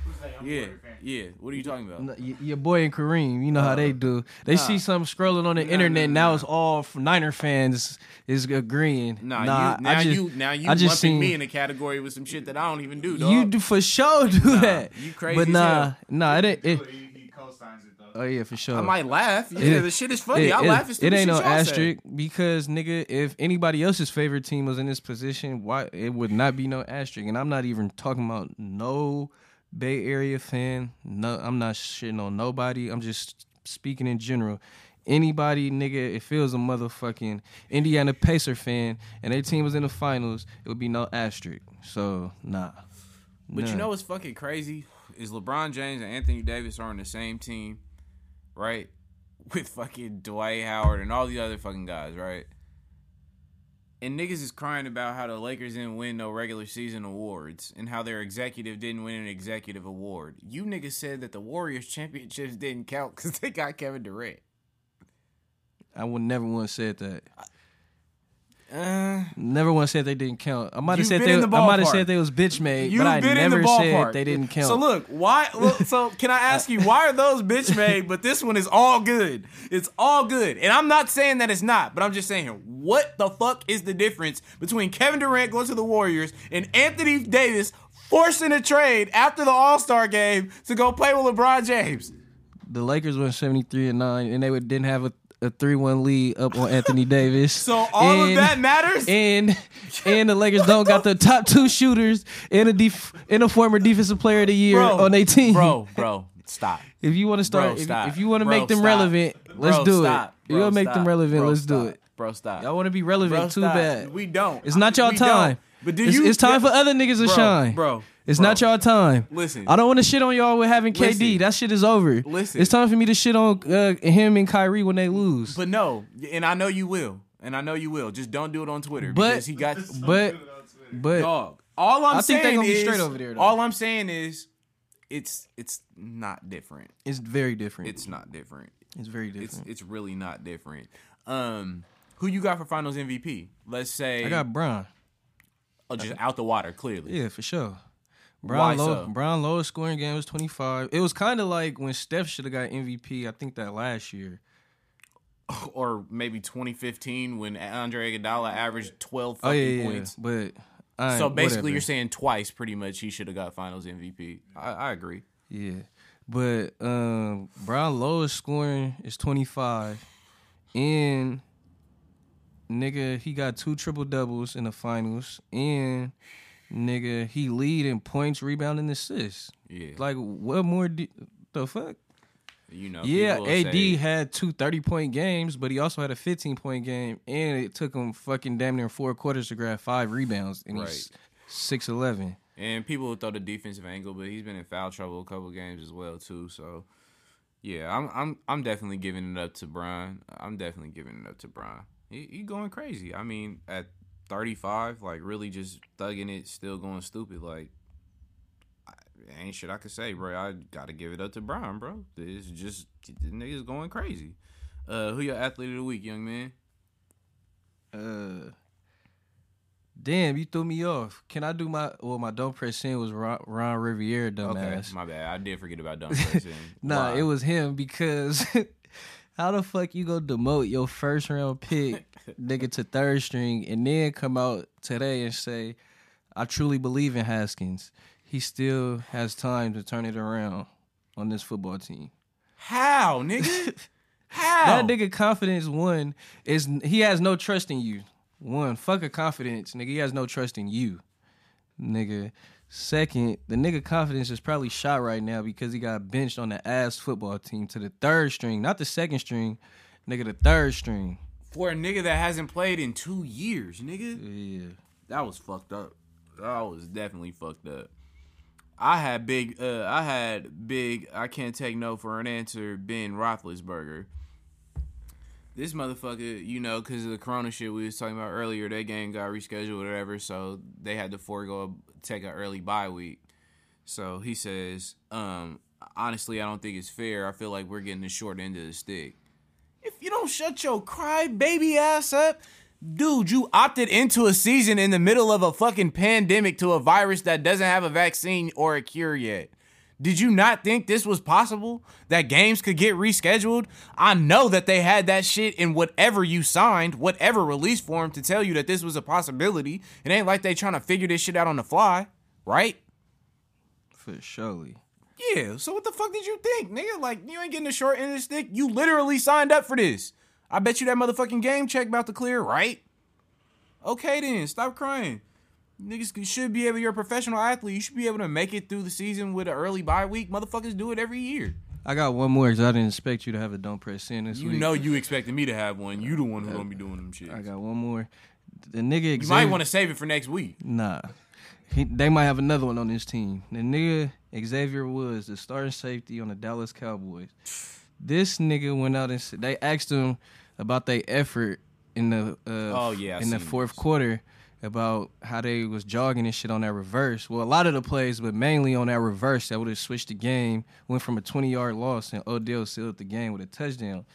Yeah, yeah. What are you talking about? No, your boy and Kareem. You know uh, how they do. They nah. see something scrolling on the nah, internet. Nah, nah, now nah. it's all Niner fans is agreeing. Nah, nah you, now I just, you now you lumping seen, me in a category with some shit that I don't even do. Dog. You do for sure. Do Nah, that. You crazy but nah, as hell. Nah, it ain't. It, he, he co-signs it though. Oh yeah, for sure. I might laugh. Yeah, it, the shit is funny. It, I it, laugh. It, it ain't no asterisk say. Because nigga, if anybody else's favorite team was in this position, why it would not be no asterisk? And I'm not even talking about no Bay Area fan. No, I'm not shitting on nobody. I'm just speaking in general. Anybody, nigga, if it was a motherfucking Indiana Pacer fan and their team was in the finals, it would be no asterisk. So nah. But no. You know what's fucking crazy is LeBron James and Anthony Davis are on the same team, right? with fucking Dwight Howard and all these other fucking guys, right? And niggas is crying about how the Lakers didn't win no regular season awards and how their executive didn't win an executive award. You niggas said that the Warriors championships didn't count because they got Kevin Durant. I would never once said that. Uh, never once said they didn't count. I might have said they. I might have said they was bitch made, but I never said they didn't count. So look, why? Look, so can I ask you, why are those bitch made? But this one is all good. It's all good, and I'm not saying that it's not, but I'm just saying, what the fuck is the difference between Kevin Durant going to the Warriors and Anthony Davis forcing a trade after the All-Star game to go play with LeBron James? The Lakers went seventy-three and nine, and they didn't have a. A three one lead up on Anthony Davis. So all and, of that matters? And and the Lakers don't got the top two shooters and a def, and a former defensive player of the year bro, on their team. Bro, bro, stop. If you want to start, bro, if, if you want to make them relevant, let's do it. You want to make them relevant, let's do it. Bro, stop. Y'all want to be relevant, bro, too stop. bad. We don't. It's not y'all time. But do it's, you, it's time for other niggas to bro, shine. Bro. It's bro. not y'all time. Listen. I don't want to shit on y'all with having K D. Listen. That shit is over. Listen. It's time for me to shit on uh, him and Kyrie when they lose. But no, and I know you will. And I know you will. Just don't do it on Twitter but, because he got But but dog. All I'm I saying think they're going to be straight over there though. All I'm saying is it's it's not different. It's very different. It's not different. It's very different. It's it's really not different. Um who you got for Finals M V P? Let's say I got Bron. Oh, just out the water, clearly. Yeah, for sure. Brown low, so? Brown lowest scoring game was twenty-five. It was kind of like when Steph should have got M V P, I think that last year. Or maybe twenty fifteen when Andre Iguodala averaged twelve fucking oh, yeah, yeah, points. Yeah. But I, so basically whatever. You're saying twice pretty much he should have got Finals M V P. I, I agree. Yeah. But um, Brown lowest scoring is twenty-five. And nigga, he got two triple doubles in the finals. And nigga, he lead in points, rebound, and assists. Yeah. Like, what more do, the fuck? You know. Yeah, A D say, had two thirty-point games, but he also had a fifteen-point game, and it took him fucking damn near four quarters to grab five rebounds, and right. he's six eleven. And people will throw the defensive angle, but he's been in foul trouble a couple games as well, too. So, yeah, I'm I'm I'm definitely giving it up to Bron. I'm definitely giving it up to Bron. He, he going crazy. I mean, at thirty-five, like, really just thugging it, still going stupid. Like, I, ain't shit I could say, bro. I gotta give it up to Brian, bro. It's just, the nigga's going crazy. Uh, who your athlete of the week, young man? Uh, damn, you threw me off. Can I do my, well, my don't press in was Ron, Ron Riviera, dumbass. Okay, my bad. I did forget about don't press in. Nah, Ron. It was him because how the fuck you gonna demote your first round pick nigga to third string and then come out today and say, I truly believe in Haskins. He still has time to turn it around on this football team. How, nigga? How? That nigga confidence, one, is he has no trust in you. One, fuck a confidence, nigga. He has no trust in you, nigga. Second, the nigga confidence is probably shot right now because he got benched on the ass football team to the third string. Not the second string, nigga, the third string. For a nigga that hasn't played in two years, nigga. Yeah. That was fucked up. That was definitely fucked up. I had big, uh, I had big, I can't take no for an answer, Ben Roethlisberger. This motherfucker, you know, because of the corona shit we was talking about earlier, that game got rescheduled or whatever, so they had to forego, take an early bye week. So he says, um, honestly, I don't think it's fair. I feel like we're getting the short end of the stick. If you don't shut your crybaby ass up, dude, you opted into a season in the middle of a fucking pandemic to a virus that doesn't have a vaccine or a cure yet. Did you not think this was possible? That games could get rescheduled? I know that they had that shit in whatever you signed, whatever release form to tell you that this was a possibility. It ain't like they trying to figure this shit out on the fly, right? For surely. Yeah, so what the fuck did you think, nigga? Like, you ain't getting the short end of the stick. You literally signed up for this. I bet you that motherfucking game check about to clear, right? Okay then, stop crying. Niggas should be able, you're a professional athlete. You should be able to make it through the season with an early bye week. Motherfuckers do it every year. I got one more because I didn't expect you to have a don't press in this you week. You know you expected me to have one. You the one who's going to be doing them shit. I got one more. The nigga Xavier, you might want to save it for next week. Nah. He, they might have another one on this team. The nigga Xavier Woods, the starting safety on the Dallas Cowboys. This nigga went out and they asked him about their effort in the uh, oh, yeah, in the fourth this. quarter, about how they was jogging and shit on that reverse. Well, a lot of the plays, but mainly on that reverse, that would have switched the game, went from a twenty-yard loss, and Odell sealed the game with a touchdown.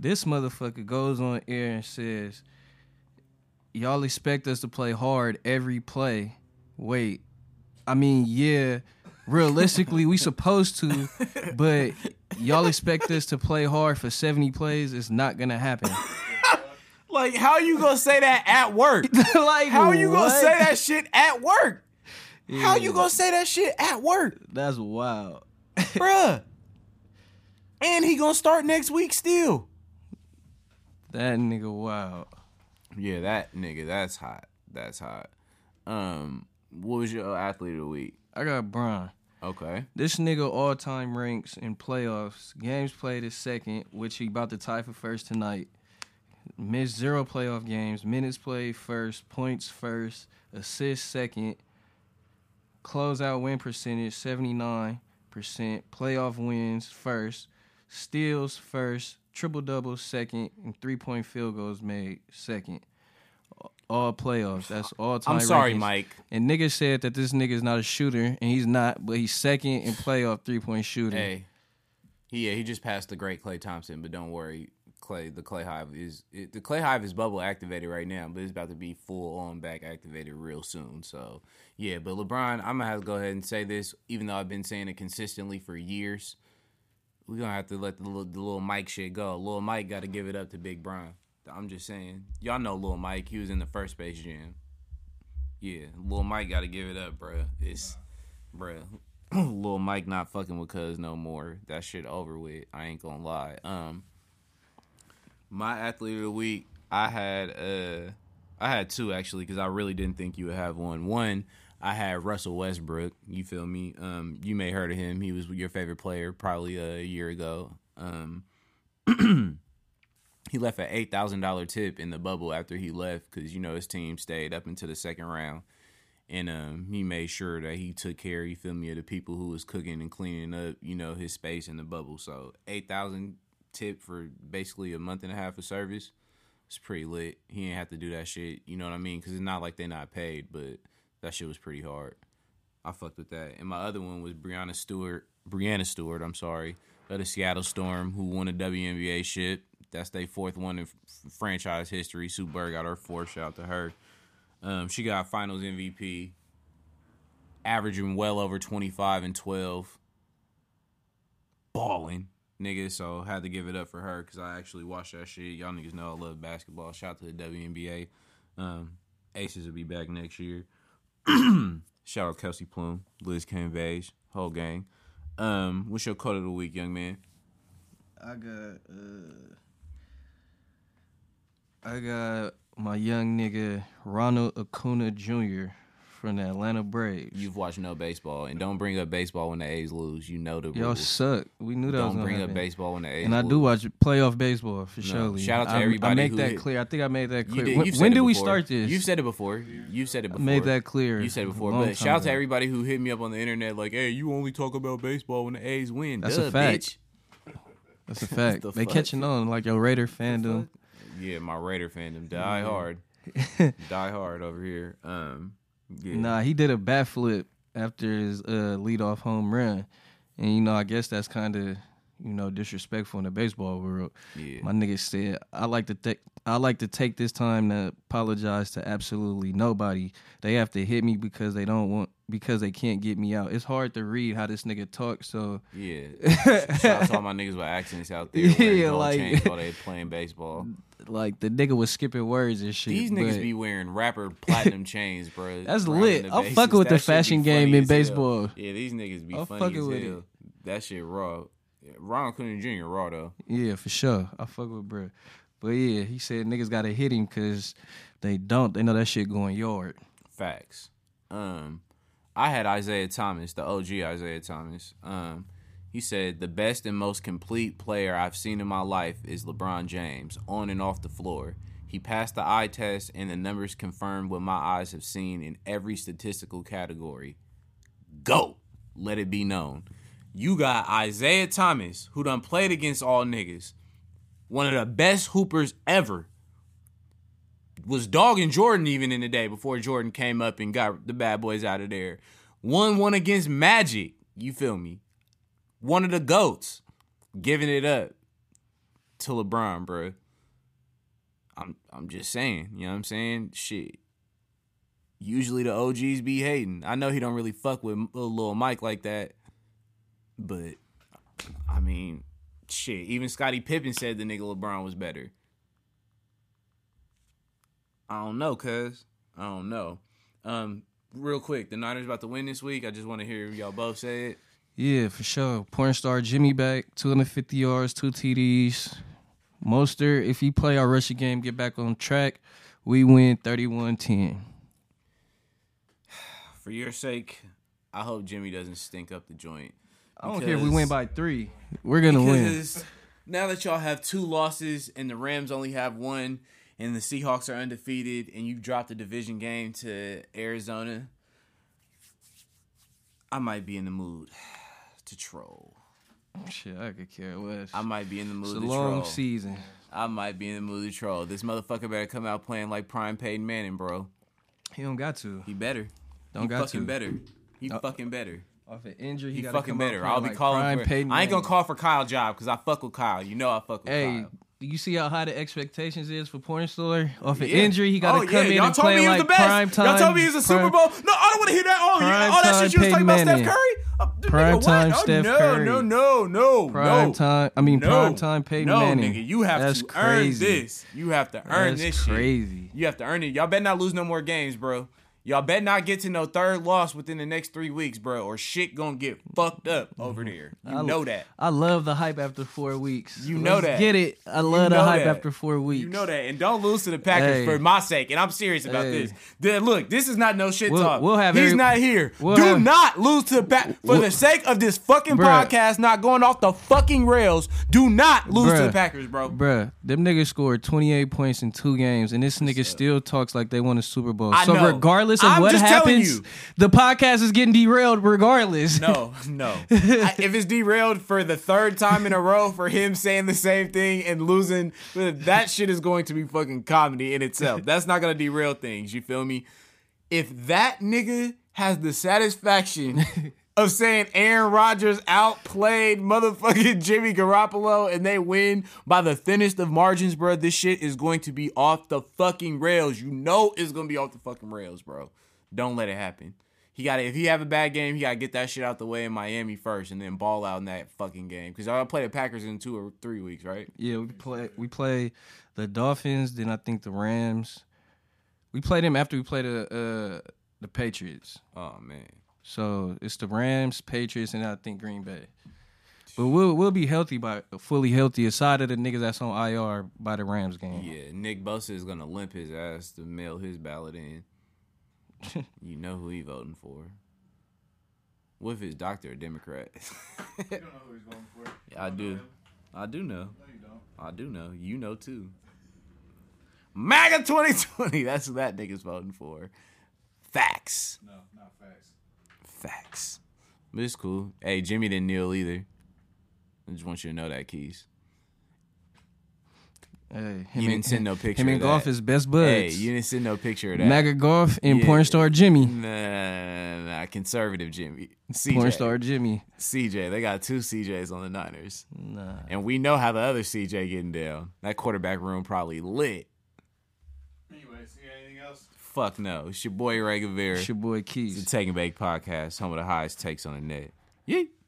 This motherfucker goes on air and says, y'all expect us to play hard every play. Wait. I mean, yeah, realistically, we supposed to, but y'all expect us to play hard for seventy plays? It's not going to happen. Like, how you gonna say that at work? Like, how you what? gonna say that shit at work? Yeah. How you gonna say that shit at work? That's wild, bruh. And he gonna start next week still. That nigga wild. Yeah, that nigga. That's hot. That's hot. Um, what was your athlete of the week? I got Bron. Okay. This nigga all time ranks in playoffs. Games played is second, which he about to tie for first tonight. Missed zero playoff games. Minutes played first. Points first. Assists second. Closeout win percentage seventy-nine percent. Playoff wins first. Steals first. Triple-double second. And three-point field goals made second. All playoffs. That's all time. I'm sorry, rankings. Mike. And niggas said that this nigga's not a shooter, and he's not, but he's second in playoff three-point shooting. Hey. Yeah, he just passed the great Klay Thompson, but don't worry. Clay, the Clay Hive is it, the Clay Hive is bubble activated right now, but it's about to be full on back activated real soon. So yeah, but LeBron, I'm gonna have to go ahead and say this, even though I've been saying it consistently for years. We're gonna have to let the little, the little Mike shit go. Little Mike got to give it up to Big Bron. I'm just saying, y'all know Little Mike. He was in the first base gym. Yeah, Little Mike got to give it up, bruh. It's, bruh. Little Mike not fucking with cuz no more. That shit over with. I ain't gonna lie. Um. My athlete of the week, I had uh, I had two, actually, because I really didn't think you would have one. One, I had Russell Westbrook, you feel me? Um, you may have heard of him. He was your favorite player probably a year ago. Um, he left an eight thousand dollars tip in the bubble after he left because, you know, his team stayed up into the second round. And um, he made sure that he took care, you feel me, of the people who was cooking and cleaning up, you know, his space in the bubble. So eight thousand dollars tip for basically a month and a half of service. It's pretty lit. He ain't have to do that shit, you know what I mean? Because it's not like they not paid, but that shit was pretty hard. I fucked with that. And my other one was Breonna Stewart, Breonna Stewart, I'm sorry, of the Seattle Storm, who won a W N B A ship. That's their fourth one in f- franchise history. Sue Bird got her fourth, shout out to her. Um, she got finals M V P, averaging well over twenty-five and twelve. Balling. Nigga, so had to give it up for her because I actually watched that shit. Y'all niggas know I love basketball. Shout out to the W N B A. Um, Aces will be back next year. Shout out Kelsey Plum, Liz Cambage, whole gang. Um, what's your quote of the week, young man? I got, uh, I got my young nigga Ronald Acuna Junior from the Atlanta Braves. You've watched no baseball, and don't bring up baseball when the A's lose. You know the rules. Y'all suck. We knew that don't was Don't bring happen. Up baseball when the A's and lose. And I do watch playoff baseball, for no. sure. Shout out to everybody. I make who that hit. Clear. I think I made that clear. Did. When, when did we start this? You've said it before. You've said it before. I made that clear. You said it before. But shout out to everybody who hit me up on the internet like, hey, you only talk about baseball when the A's win. That's Duh, a fact. Bitch. That's a fact. the they fuck? Catching on like your Raider fandom. Yeah, my Raider fandom. Die hard. Die hard over here. Um... Yeah. Nah, he did a backflip after his uh, leadoff home run, and you know I guess that's kind of you know disrespectful in the baseball world. Yeah. My nigga said, "I like to th- I like to take this time to apologize to absolutely nobody. They have to hit me because they don't want because they can't get me out. It's hard to read how this nigga talks." So yeah, shout out to all my niggas with accents out there. Yeah, like chains while they playing baseball. Like, the nigga was skipping words and shit. These niggas be wearing rapper platinum chains, bro. That's lit. I'm bases. Fucking with that the fashion game in baseball. Hell. Yeah, these niggas be I'm funny fucking as with hell. It. That shit raw. Yeah, Ron Cooney Junior raw, though. Yeah, for sure. I fuck with bro. But yeah, he said niggas gotta hit him because they don't. They know that shit going yard. Facts. Um, I had Isaiah Thomas, the O G Isaiah Thomas. Um... He said, the best and most complete player I've seen in my life is LeBron James, on and off the floor. He passed the eye test, and the numbers confirmed what my eyes have seen in every statistical category. Go! Let it be known. you got Isaiah Thomas, who done played against all niggas, one of the best hoopers ever, was dogging Jordan even in the day before Jordan came up and got the bad boys out of there. Won one against Magic, you feel me? One of the GOATs, giving it up to LeBron, bro. I'm I'm just saying, you know what I'm saying? Shit. Usually the O Gs be hating. I know he don't really fuck with Lil Mike like that, but I mean, shit. Even Scottie Pippen said the nigga LeBron was better. I don't know, cuz. I don't know. Um, real quick, the Niners about to win this week. I just want to hear y'all both say it. Yeah, for sure. Porn star Jimmy back, two hundred fifty yards, two T Ds. Mostert, if he play our rushing game, get back on track, we win thirty-one ten. For your sake, I hope Jimmy doesn't stink up the joint. I don't care if we win by three. We're going to win. Now that y'all have two losses and the Rams only have one and the Seahawks are undefeated and you dropped the division game to Arizona, I might be in the mood to troll. Shit, I could care less. I might be in the mood to troll. It's a long season. I might be in the mood to troll. This motherfucker better come out playing like prime Peyton Manning, bro. He don't got to. He better. Don't he got fucking to. Better. He uh, fucking better. Off an injury, he, he gotta fucking come better. I'll be like calling for. I ain't gonna Manning. Call for Kyle job because I fuck with Kyle. You know I fuck with hey, Kyle. Hey, you see how high the expectations is for porn store? Off an yeah. injury, he gotta oh, come yeah. in Y'all and play like prime time. Y'all told me he was the best. Y'all told me he was a prime, Super Bowl. No, I don't want to hear that. Oh, prime all that shit you was talking Manning. About Steph Curry. Prime nigga, time oh, Steph no, Curry. No, no, no, no. Prime no, time. I mean, no, prime time Peyton no, Manning. No, nigga, you have That's to crazy. Earn this. You have to earn That's this shit. Crazy. You have to earn it. Y'all better not lose no more games, bro. Y'all better not get to no third loss within the next three weeks, bro, or shit gonna get fucked up over there. You I, know that. I love the hype after four weeks. You know Let's that. Get it. I love you know the hype that. After four weeks. You know that. And don't lose to the Packers hey. For my sake. And I'm serious about hey. This. The, look, this is not no shit we'll, talk. We'll have He's every, not here. We'll Do have, not lose to the Packers. For we'll, the sake of this fucking bruh. Podcast not going off the fucking rails, do not lose bruh. To the Packers, bro. Bruh, them niggas scored twenty-eight points in two games, and this nigga so, still talks like they won a Super Bowl. I so know. Regardless of I'm what just happens, telling you. The podcast is getting derailed regardless. No, no. I, if it's derailed for the third time in a row for him saying the same thing and losing, that shit is going to be fucking comedy in itself. That's not going to derail things. You feel me? If that nigga has the satisfaction of saying Aaron Rodgers outplayed motherfucking Jimmy Garoppolo and they win by the thinnest of margins, bro, this shit is going to be off the fucking rails. You know it's going to be off the fucking rails, bro. Don't let it happen. He got to, if he have a bad game, he got to get that shit out the way in Miami first and then ball out in that fucking game. Because y'all play the Packers in two or three weeks, right? Yeah, we play we play the Dolphins, then I think the Rams. We play them after we play the uh, the Patriots. Oh, man. So it's the Rams, Patriots, and I think Green Bay. But we'll we'll be healthy by fully healthy aside of the niggas that's on I R by the Rams game. Yeah, Nick Bosa is gonna limp his ass to mail his ballot in. You know who he voting for? What if his doctor a Democrat? You don't know who he's voting for. Yeah, I do. I do know. No, you don't. I do know. You know too. MAGA twenty twenty. That's who that nigga's voting for. Facts. No, not facts. Facts. But it's cool. Hey, Jimmy didn't kneel either. I just want you to know that, Keys. Hey, you didn't and, send no picture him of and that. Golf is best buds. Hey, you didn't send no picture of that. MAGA golf and yeah. porn star Jimmy. Nah, nah, nah, conservative Jimmy. C J. Porn star Jimmy. C J. They got two C Js on the Niners. Nah. And we know how the other C J getting down. That quarterback room probably lit. Anyways, you got anything else? Fuck no. It's your boy Ron Rivera. It's your boy Keys. It's the Take and Bake Podcast, home of the highest takes on the net. Yeet.